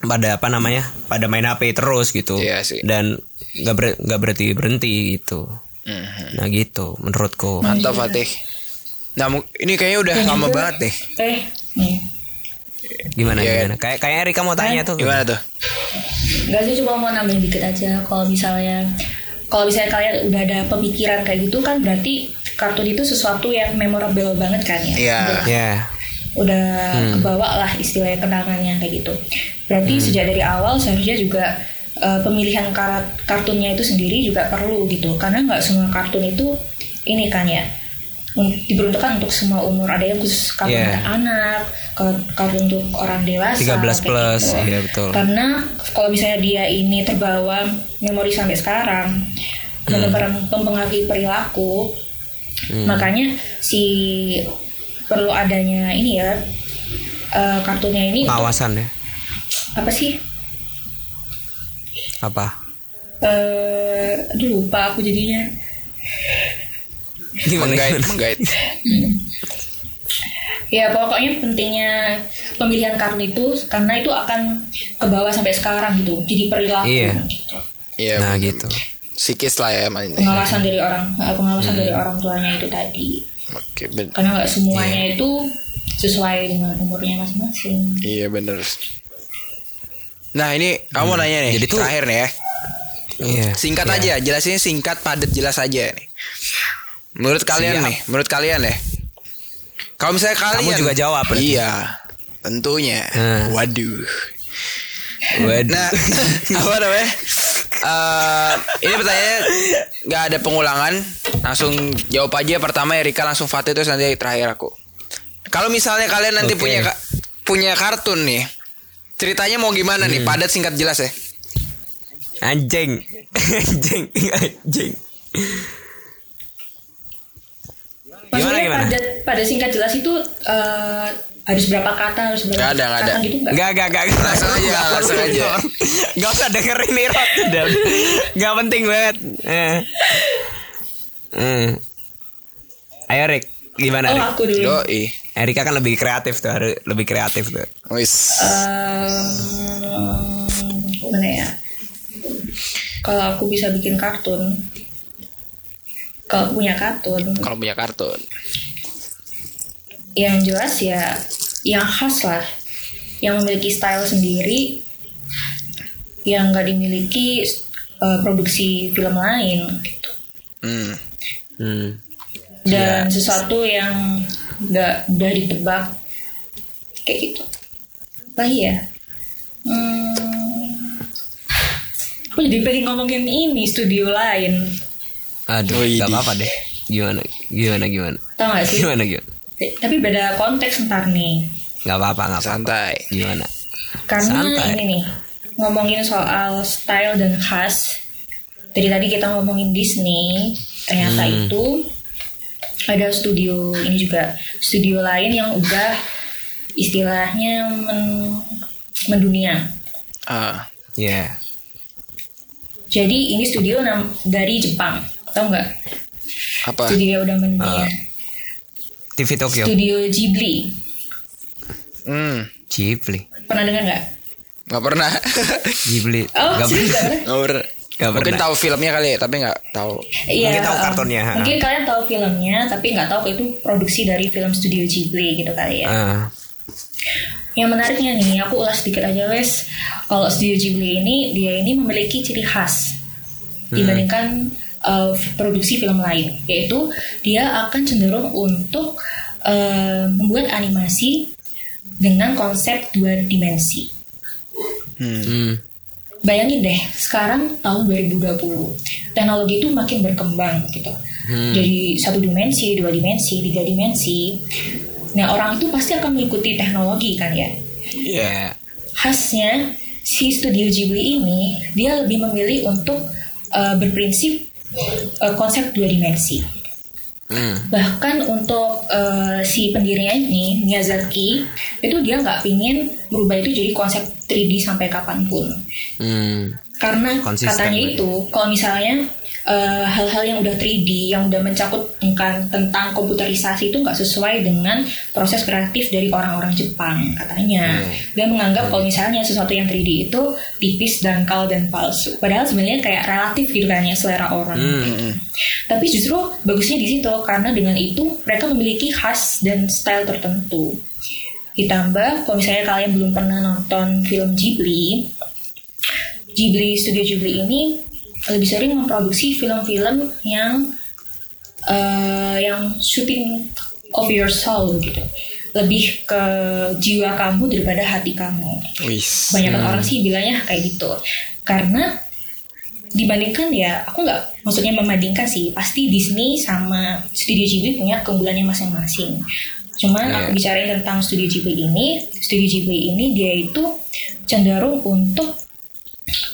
pada apa namanya pada main H P terus gitu, yeah, dan nggak ber, nggak berhenti berhenti gitu, mm-hmm. Nah gitu menurutku. Mantap Fatih. Nah, ini kayaknya udah lama banget deh. Eh, iya. Gimana yeah. gimana? Kayak kayak Erika mau tanya eh. tuh. Gimana tuh? Enggak sih, cuma mau nambahin dikit aja. Kalau misalnya kalau misalnya kalian udah ada pemikiran kayak gitu kan berarti kartun itu sesuatu yang memorable banget kan ya. Iya. Yeah. Yeah. Udah hmm. kebawa lah istilahnya kenangannya kayak gitu. Berarti hmm. sejak dari awal seharusnya juga uh, pemilihan kar- kartunnya itu sendiri juga perlu gitu. Karena enggak semua kartun itu ini kan ya, diperuntukkan untuk semua umur. Ada yang khusus kartun yeah. untuk anak, kartun untuk orang dewasa tiga belas plus gitu. Iya, betul. Karena kalau misalnya dia ini terbawa memori sampai sekarang hmm. dan mempengaruhi perilaku, hmm. makanya si perlu adanya ini ya uh, kartunnya ini pengawasan ya. Apa sih? Apa? Uh, aduh lupa aku jadinya. Menggait, menggait. Ya pokoknya pentingnya pemilihan kartun itu karena itu akan ke bawah sampai sekarang gitu, jadi perilaku. Iya. Gitu. Iya. Nah gitu. Psikis lah ya mainnya. Pengawasan dari orang, pengawasan hmm. dari orang tuanya itu tadi. Oke. Ben- karena nggak semuanya yeah. itu sesuai dengan umurnya masing-masing. Iya benar. Nah ini hmm. kamu nanya nih, jadi terakhir nih ya. Iya. Singkat iya. aja, jelasinnya singkat, padat, jelas aja nih. Menurut kalian Siap. nih, menurut kalian ya. Kalau misalnya kalian kamu juga jawab. Iya, tentunya. Hmm. Waduh. Waduh. Nah, apa namanya? Uh, ini pertanyaannya nggak ada pengulangan, langsung jawab aja. Pertama Erika, langsung Fatih, terus nanti terakhir aku. Kalau misalnya kalian nanti okay. punya punya kartun nih, ceritanya mau gimana hmm. nih? Padat, singkat, jelas ya. Anjing, anjing, anjing. Maksudnya gimana, gimana? Pada, pada singkat jelas itu uh, harus berapa kata, harus berapa kata? Gak ada, gak ada. Gak, gak, gak. Langsung aja, langsung aja. Gak usah dengerin nih, Rod. Gak penting banget. Eh. Hmm. Ayo, Rik. Gimana, Rik? Oh, aku dulu. Yoi. Erika kan lebih kreatif tuh, harus lebih kreatif tuh. Wis. Um, gimana ya? Kalau aku bisa bikin kartun, kalau punya kartun kalau punya kartun yang jelas ya yang khas lah, yang memiliki style sendiri yang nggak dimiliki uh, produksi film lain gitu. hmm. Hmm. Dan yeah. sesuatu yang nggak udah ditebak kayak gitu lah ya. hmm. Aku jadi pengen ngomongin ini studio lain. Aduh, gak apa-apa deh. Gimana, gimana, gimana? Tahu nggak sih? Gimana, gimana? Tapi beda konteks ntar nih. Gak apa-apa, nggak apa-apa. Santai. Gimana? Karena Santai. ini nih, ngomongin soal style dan khas. Dari tadi kita ngomongin Disney, ternyata hmm. itu ada studio ini juga, studio lain yang udah istilahnya men, mendunia. Ah, uh, ya. Yeah. Jadi ini studio dari Jepang, tau nggak? Apa? Studio udah mendunia. Uh, T V Tokyo. Studio Ghibli. Hmm, Ghibli. Pernah dengar nggak? Nggak pernah. Ghibli. Oh, nggak pernah. Nggak pernah. Mungkin tahu filmnya kali ya, tapi nggak tahu. Iya, mungkin tahu kartunnya. Mungkin kalian tahu filmnya, tapi nggak tahu itu produksi dari film Studio Ghibli gitu kali ya. Uh. Yang menariknya nih, aku ulas sedikit aja wes. Kalau Studio Ghibli ini, dia ini memiliki ciri khas dibandingkan hmm. uh, produksi film lain, yaitu dia akan cenderung untuk uh, membuat animasi dengan konsep dua dimensi. Hmm. Bayangin deh, sekarang tahun dua ribu dua puluh, teknologi itu makin berkembang gitu. Hmm. Jadi satu dimensi, dua dimensi, tiga dimensi. Nah, orang itu pasti akan mengikuti teknologi kan ya. Iya. Yeah. Khasnya si Studio Ghibli ini, dia lebih memilih untuk uh, berprinsip uh, konsep dua dimensi. Mm. Bahkan untuk uh, si pendirinya ini, Miyazaki, itu dia nggak pingin berubah itu jadi konsep tiga D sampai kapanpun. Mm. Karena konsisten katanya itu, kalau misalnya Uh, hal-hal yang udah tiga D, yang udah mencakup tentang, tentang komputerisasi itu nggak sesuai dengan proses kreatif dari orang-orang Jepang katanya. hmm. Dia menganggap hmm. kalau misalnya sesuatu yang tiga D itu tipis, dangkal, dan palsu. Padahal sebenarnya kayak relatif gitu kan ya, selera orang. hmm. Tapi justru bagusnya di situ, karena dengan itu mereka memiliki khas dan style tertentu. Ditambah kalau misalnya kalian belum pernah nonton film Ghibli, Ghibli Studio Ghibli ini lebih sering memproduksi film-film yang uh, yang shooting of your soul gitu, lebih ke jiwa kamu daripada hati kamu. Wiss, banyak nah. orang sih bilangnya kayak gitu, karena dibandingkan ya, aku nggak maksudnya membandingkan sih, pasti Disney sama Studio Ghibli punya keunggulannya masing-masing. Cuman nah. aku bicarain tentang Studio Ghibli ini, Studio Ghibli ini dia itu cenderung untuk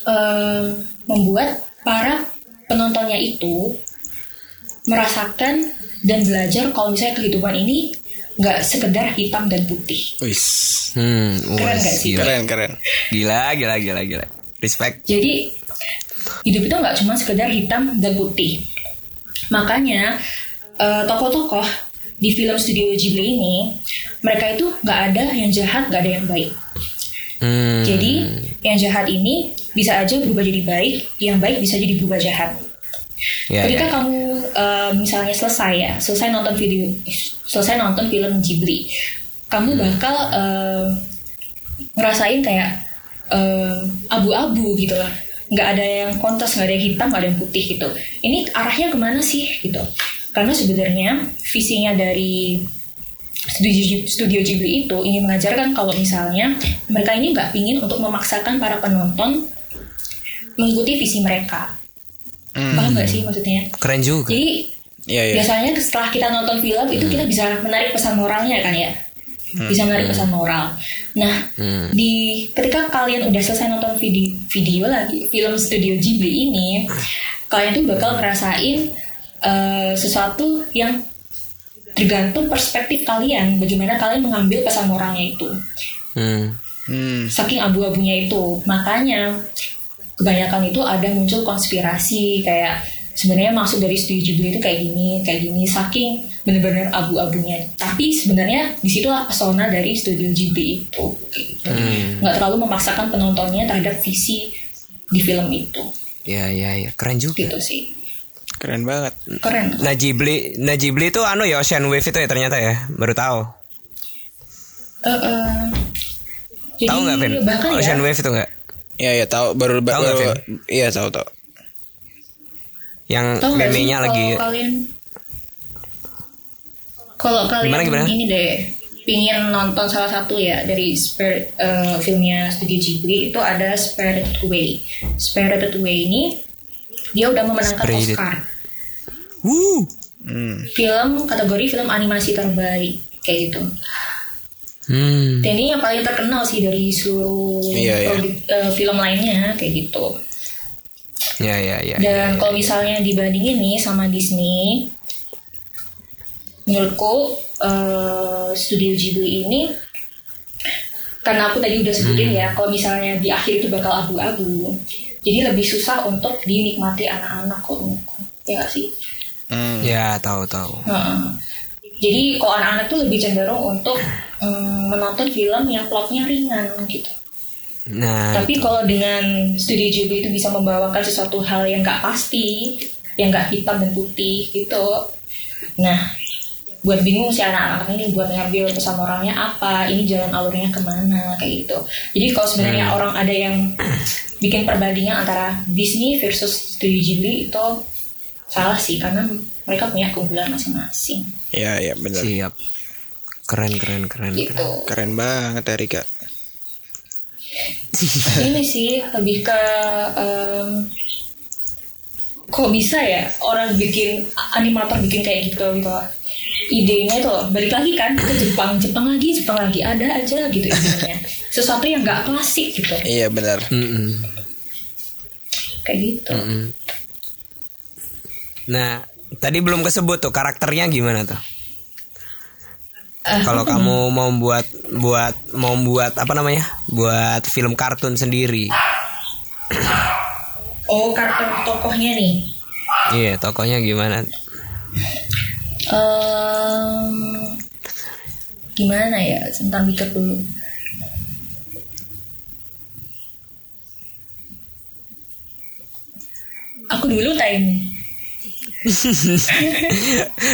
uh, membuat para penontonnya itu merasakan dan belajar kalau misalnya kehidupan ini nggak sekedar hitam dan putih. Wih, hmm, keren nggak sih? Keren, keren. Gila, gila, gila, gila. Respect. Jadi hidup itu nggak cuma sekedar hitam dan putih. Makanya uh, tokoh-tokoh di film Studio Ghibli ini, mereka itu nggak ada yang jahat, nggak ada yang baik. Hmm. Jadi yang jahat ini bisa aja berubah jadi baik, yang baik bisa jadi berubah jahat. Yeah, Ketika yeah. kamu uh, misalnya selesai ya, selesai nonton video, selesai nonton film Ghibli, kamu hmm. bakal uh, ngerasain kayak uh, abu-abu gitu lah, nggak ada yang kontes, nggak ada yang hitam, nggak ada yang putih gitu. Ini arahnya kemana sih gitu? Karena sebenarnya visinya dari Studio, Studio Ghibli itu ingin mengajarkan kalau misalnya mereka ini nggak pingin untuk memaksakan para penonton mengikuti visi mereka. hmm. Paham nggak sih maksudnya? Keren juga. Jadi ya, ya. biasanya setelah kita nonton film itu hmm. kita bisa menarik pesan moralnya kan ya, bisa menarik hmm. pesan moral. Nah hmm. di ketika kalian udah selesai nonton video, video lagi film Studio Ghibli ini, kalian tuh bakal ngerasain uh, sesuatu yang tergantung perspektif kalian, bagaimana kalian mengambil pesan moralnya itu. Hmm. Hmm. Saking abu-abunya itu, makanya kebanyakan itu ada muncul konspirasi kayak sebenarnya maksud dari Studio Ghibli itu kayak gini, kayak gini, saking benar-benar abu-abunya. Tapi sebenarnya disitulah pesona dari Studio Ghibli itu, gitu. hmm. Nggak terlalu memaksakan penontonnya terhadap visi di film itu. Ya, ya, ya, keren juga. Gitu sih. Keren banget. Keren. Nah Ghibli, nah Ghibli itu anu ya, Ocean Wave itu ya ternyata ya, baru tahu. Uh, uh, tahu nggak Vin? Ocean ya, Wave itu nggak? Iya ya, tahu baru baru. Iya tahu tahu. Yang meme-nya lagi. Kalau kalian, kalau kalian gimana, gimana? Ini deh, pingin nonton salah satu ya dari spirit, uh, filmnya Studio Ghibli itu ada Spirited Away. Spirited Away ini dia udah memenangkan Spirited Oscar. Woo. Hmm. Film kategori film animasi terbaik kayak gitu. Hmm. Dan ini yang paling terkenal sih dari seluruh yeah, produk, yeah. Uh, film lainnya kayak gitu. Ya yeah, ya yeah, ya. Yeah, Dan yeah, yeah. kalau misalnya dibandingin nih sama Disney, menurutku uh, Studio Ghibli ini, karena aku tadi udah sebutin hmm. ya, kalau misalnya di akhir itu bakal abu-abu. Jadi lebih susah untuk dinikmati anak-anak kok, ya nggak sih? Mm. Ya tahu-tahu. Nah, jadi kalau anak-anak tuh lebih cenderung untuk mm, menonton film yang plotnya ringan gitu. Nah, tapi kalau dengan studio Ghibli itu bisa membawakan sesuatu hal yang gak pasti, yang gak hitam dan putih gitu. Nah, buat bingung si anak-anak ini buat ngambil pesan orangnya apa, ini jalan alurnya kemana, kayak gitu. Jadi kalau sebenarnya hmm. orang ada yang bikin perbandingan antara Disney versus studio Ghibli itu salah sih, karena mereka punya keunggulan masing-masing. Iya, iya benar. Siap. Keren, keren, keren. Gitu. Keren. Keren banget Erika. Ini sih lebih ke um, kok bisa ya orang bikin animator bikin kayak gitu gitu. Idenya itu loh, balik lagi kan ke Jepang, Jepang lagi, Jepang lagi ada aja gitu idenya. Sesuatu yang nggak klasik gitu. Iya benar. Mm-mm. Kayak gitu. Mm-mm. Nah, tadi belum kesebut tuh karakternya gimana tuh? Uh, Kalau hmm. kamu mau buat buat mau buat apa namanya? Buat film kartun sendiri. Oh, karakter tokohnya nih. Iya, tokohnya gimana? Um, gimana ya? Sebentar mikir dulu. Aku dulu time.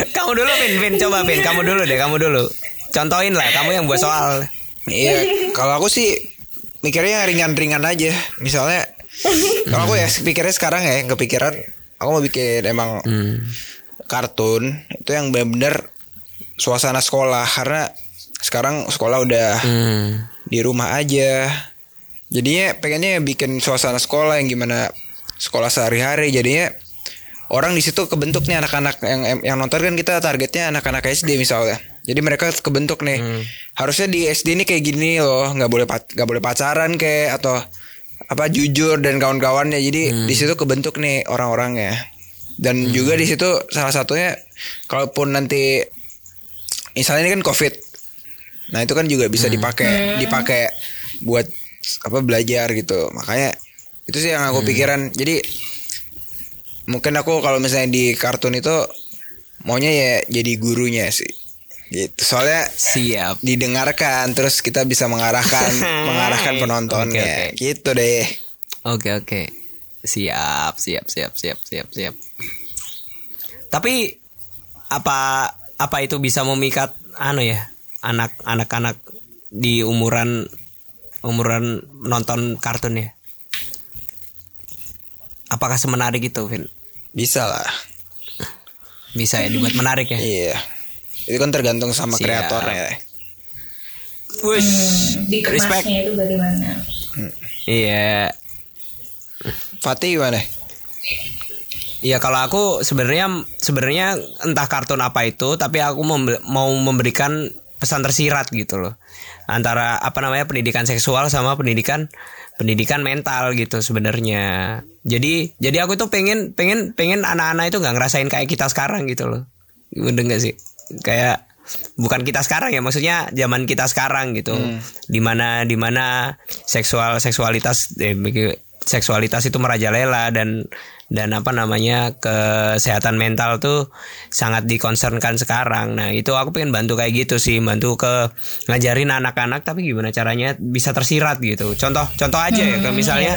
Kamu dulu Vin, Vin coba Vin, kamu dulu deh, kamu dulu. Contohin lah, kamu yang buat soal. Iya, kalau aku sih mikirnya ringan-ringan aja. Misalnya kalau aku ya pikirnya sekarang ya, yang kepikiran aku mau bikin emang hmm. kartun itu yang benar-benar suasana sekolah, karena sekarang sekolah udah hmm. di rumah aja. Jadinya pengennya bikin suasana sekolah yang gimana sekolah sehari-hari, jadinya orang di situ kebentuk nih anak-anak yang yang nonton kan, kita targetnya anak-anak S D misalnya. Jadi mereka kebentuk nih. Hmm. Harusnya di S D ini kayak gini loh, nggak boleh nggak boleh pacaran kayak atau apa jujur dan kawan-kawannya. Jadi hmm. di situ kebentuk nih orang-orangnya. Dan hmm. juga di situ salah satunya kalaupun nanti misalnya ini kan COVID. Nah, itu kan juga bisa dipakai hmm. dipakai buat apa belajar gitu. Makanya itu sih yang aku hmm. pikiran. Jadi mungkin aku kalau misalnya di kartun itu maunya ya jadi gurunya sih gitu. Soalnya siap didengarkan, terus kita bisa mengarahkan mengarahkan penontonnya. Okay, okay. Gitu deh. Oke okay, oke. Okay. Siap, siap, siap, siap, siap, siap. Tapi apa apa itu bisa memikat anu ya, anak-anak-anak di umuran umuran nonton kartun ya? Apakah semenarik itu, Vin? Bisa lah. Bisa ya, dibuat menarik ya? Iya. Itu kan tergantung sama siap. Kreatornya. Wush, hmm, dikemasnya itu bagaimana? Hmm. Iya. Fatih gimana? Iya, kalau aku sebenarnya sebenarnya entah kartun apa itu, tapi aku mem- mau memberikan pesan tersirat gitu loh. Antara apa namanya pendidikan seksual sama pendidikan pendidikan mental gitu sebenarnya. Jadi jadi aku tuh pengen pengen pengen anak-anak itu nggak ngerasain kayak kita sekarang gitu loh. Bener nggak sih? Kayak bukan kita sekarang ya, maksudnya zaman kita sekarang gitu. Hmm. Dimana dimana seksual seksualitas eh, seksualitas itu merajalela dan dan apa namanya kesehatan mental tuh sangat dikonsernkan sekarang. Nah, itu aku pengen bantu kayak gitu sih, bantu ke ngajarin anak-anak tapi gimana caranya bisa tersirat gitu. Contoh contoh aja ya, kayak misalnya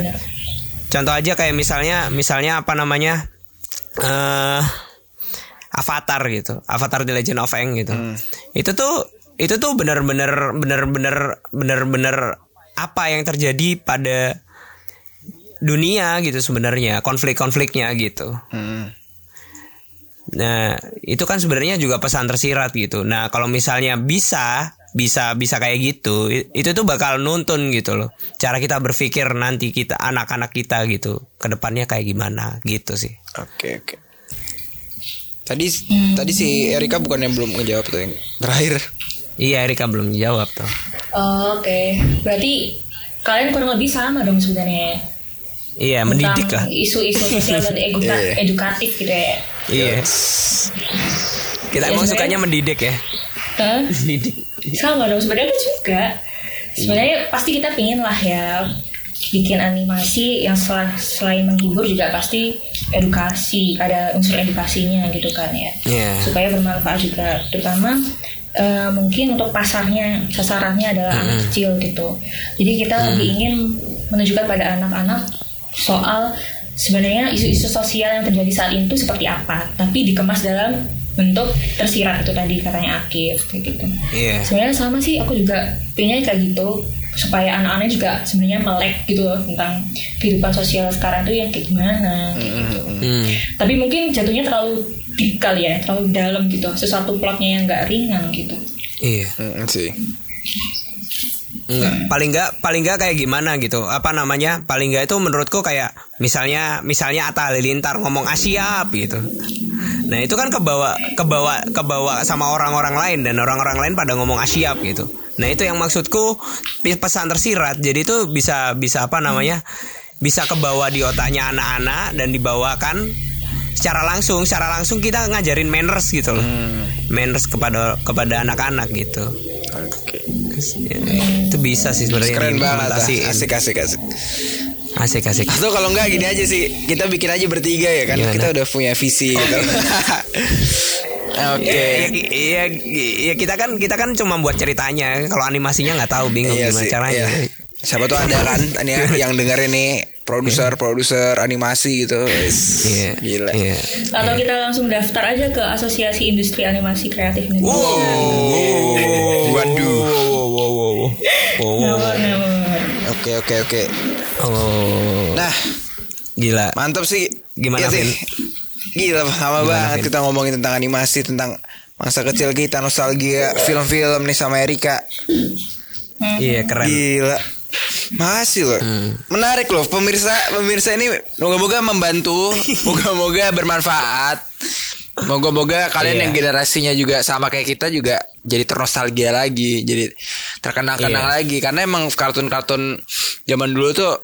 contoh aja kayak misalnya misalnya apa namanya eh uh, Avatar gitu. Avatar The Legend of Aang gitu. Hmm. Itu tuh itu tuh benar-benar benar-benar benar-benar apa yang terjadi pada dunia gitu sebenarnya, konflik-konfliknya gitu. Hmm. Nah, itu kan sebenarnya juga pesan tersirat gitu. Nah, kalau misalnya bisa, bisa, bisa kayak gitu, itu tuh bakal nuntun gitu loh. Cara kita berpikir nanti kita anak-anak kita gitu, kedepannya kayak gimana gitu sih. Oke, oke. Tadi, hmm. tadi si Erika bukan yang belum ngejawab tuh yang terakhir. Iya, Erika belum jawab tuh. Oh, oke, okay. Berarti kalian kurang lebih sama dong sebenarnya. Iya, mendidik lah. Isu-isu sosial dan edukatif gitu ya. Iya. Kita emang sukanya mendidik ya. Huh? Mendidik. Sama dong sebenarnya juga. Sebenarnya pasti kita pingin lah ya bikin animasi yang sel- selain menghibur juga pasti edukasi, ada unsur edukasinya gitu kan ya. Yeah. Supaya bermanfaat juga, terutama uh, mungkin untuk pasarnya, sasarannya adalah mm-hmm. anak kecil gitu. Jadi kita mm-hmm. lebih ingin menunjukkan pada anak-anak soal sebenarnya isu-isu sosial yang terjadi saat itu seperti apa, tapi dikemas dalam bentuk tersirat itu tadi katanya Akif kayak gitu. Yeah. Sebenarnya sama sih, aku juga pengennya kayak gitu supaya anak-anaknya juga sebenarnya melek gitu loh tentang kehidupan sosial sekarang itu yang kayak gimana kayak gitu. Mm. Tapi mungkin jatuhnya terlalu deep kali ya, terlalu dalam gitu. Sesuatu plotnya yang nggak ringan gitu. Iya yeah. sih. Enggak, hmm. paling enggak paling enggak kayak gimana gitu. Apa namanya? Paling enggak itu menurutku kayak misalnya misalnya Atta Halilintar ngomong "Asyap" gitu. Nah, itu kan kebawa kebawa kebawa sama orang-orang lain dan orang-orang lain pada ngomong "Asyap" gitu. Nah, itu yang maksudku pesan tersirat. Jadi itu bisa bisa apa namanya? Bisa kebawa di otaknya anak-anak dan dibawakan secara langsung, secara langsung kita ngajarin manners gitu loh. Hmm. Manners kepada kepada anak-anak gitu. Oke, ya, itu bisa sih sebenarnya. Keren banget, asik asik asik, asik asik. Atau kalau enggak gini aja sih, kita bikin aja bertiga ya kan? Gimana? Kita udah punya visi. Oh, gitu. Oke, okay. ya, ya, ya kita kan kita kan cuma buat ceritanya. Kalau animasinya nggak tahu, bingung iya gimana sih, caranya. Iya. Siapa tuh ada Ran yang dengerin nih? Produser-produser animasi gitu, yeah, gila. Yeah, atau yeah. kita langsung daftar aja ke Asosiasi Industri Animasi Kreatif Indonesia. Wow, waduh, oke oke oke. Nah, gila, mantap sih. Gimana sih? Gila, lama banget kita ngomongin tentang animasi, tentang masa kecil kita, nostalgia, film-film nih sama Erika. Iya, keren. Gila. Makasih loh, hmm. menarik loh pemirsa. Pemirsa ini moga-moga membantu, moga-moga bermanfaat, moga-moga kalian yeah. yang generasinya juga sama kayak kita juga jadi ternostalgia lagi, jadi terkenang-kenang yeah. lagi. Karena emang kartun-kartun zaman dulu tuh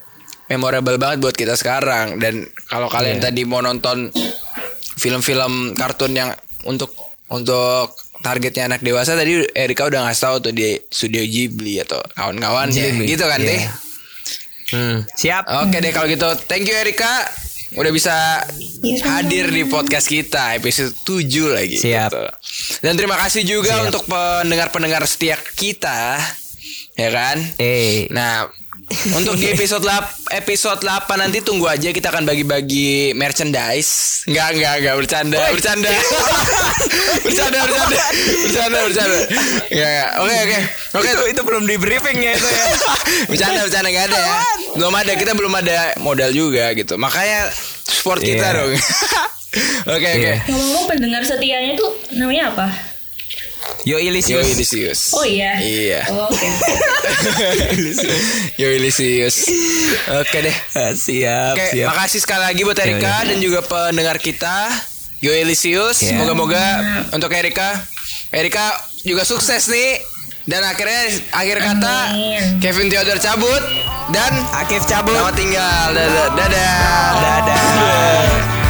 memorable banget buat kita sekarang. Dan kalau kalian yeah. tadi mau nonton film-film kartun yang untuk untuk targetnya anak dewasa, tadi Erika udah ngasih tahu tuh di Studio Ghibli atau kawan-kawannya gitu kan, yeah. Teh. Hmm. Siap. Oke okay deh kalau gitu. Thank you Erika udah bisa hadir di podcast kita episode tujuh lagi. Siap. Gitu. Dan terima kasih juga Siap. untuk pendengar-pendengar setia kita. Ya kan? Eh. Hey. Nah, untuk di episode delapan nanti tunggu aja, kita akan bagi-bagi merchandise. Enggak enggak enggak bercanda, bercanda. bercanda bercanda. Bercanda bercanda. Ya, oke oke. Oke, itu, itu belum di briefing ya itu ya. bercanda bercanda enggak ada ya. Belum ada, kita belum ada modal juga gitu. Makanya support yeah. kita dong. Oke oke. Ngomong-ngomong pendengar setianya tuh namanya apa? Yoi e. Oh iya. Iya. Oh, oke. Okay. Yoi e. Oke deh. Siap, okay, siap. Makasih sekali lagi buat Erika dan juga pendengar kita. Yoi e. yeah. Moga-moga yeah. untuk Erika. Erika juga sukses nih. Dan akhirnya akhir kata Amin. Kevin Theodore cabut dan Akif cabut. Selamat tinggal. Dadah. Dadah. Dadah. Dadah.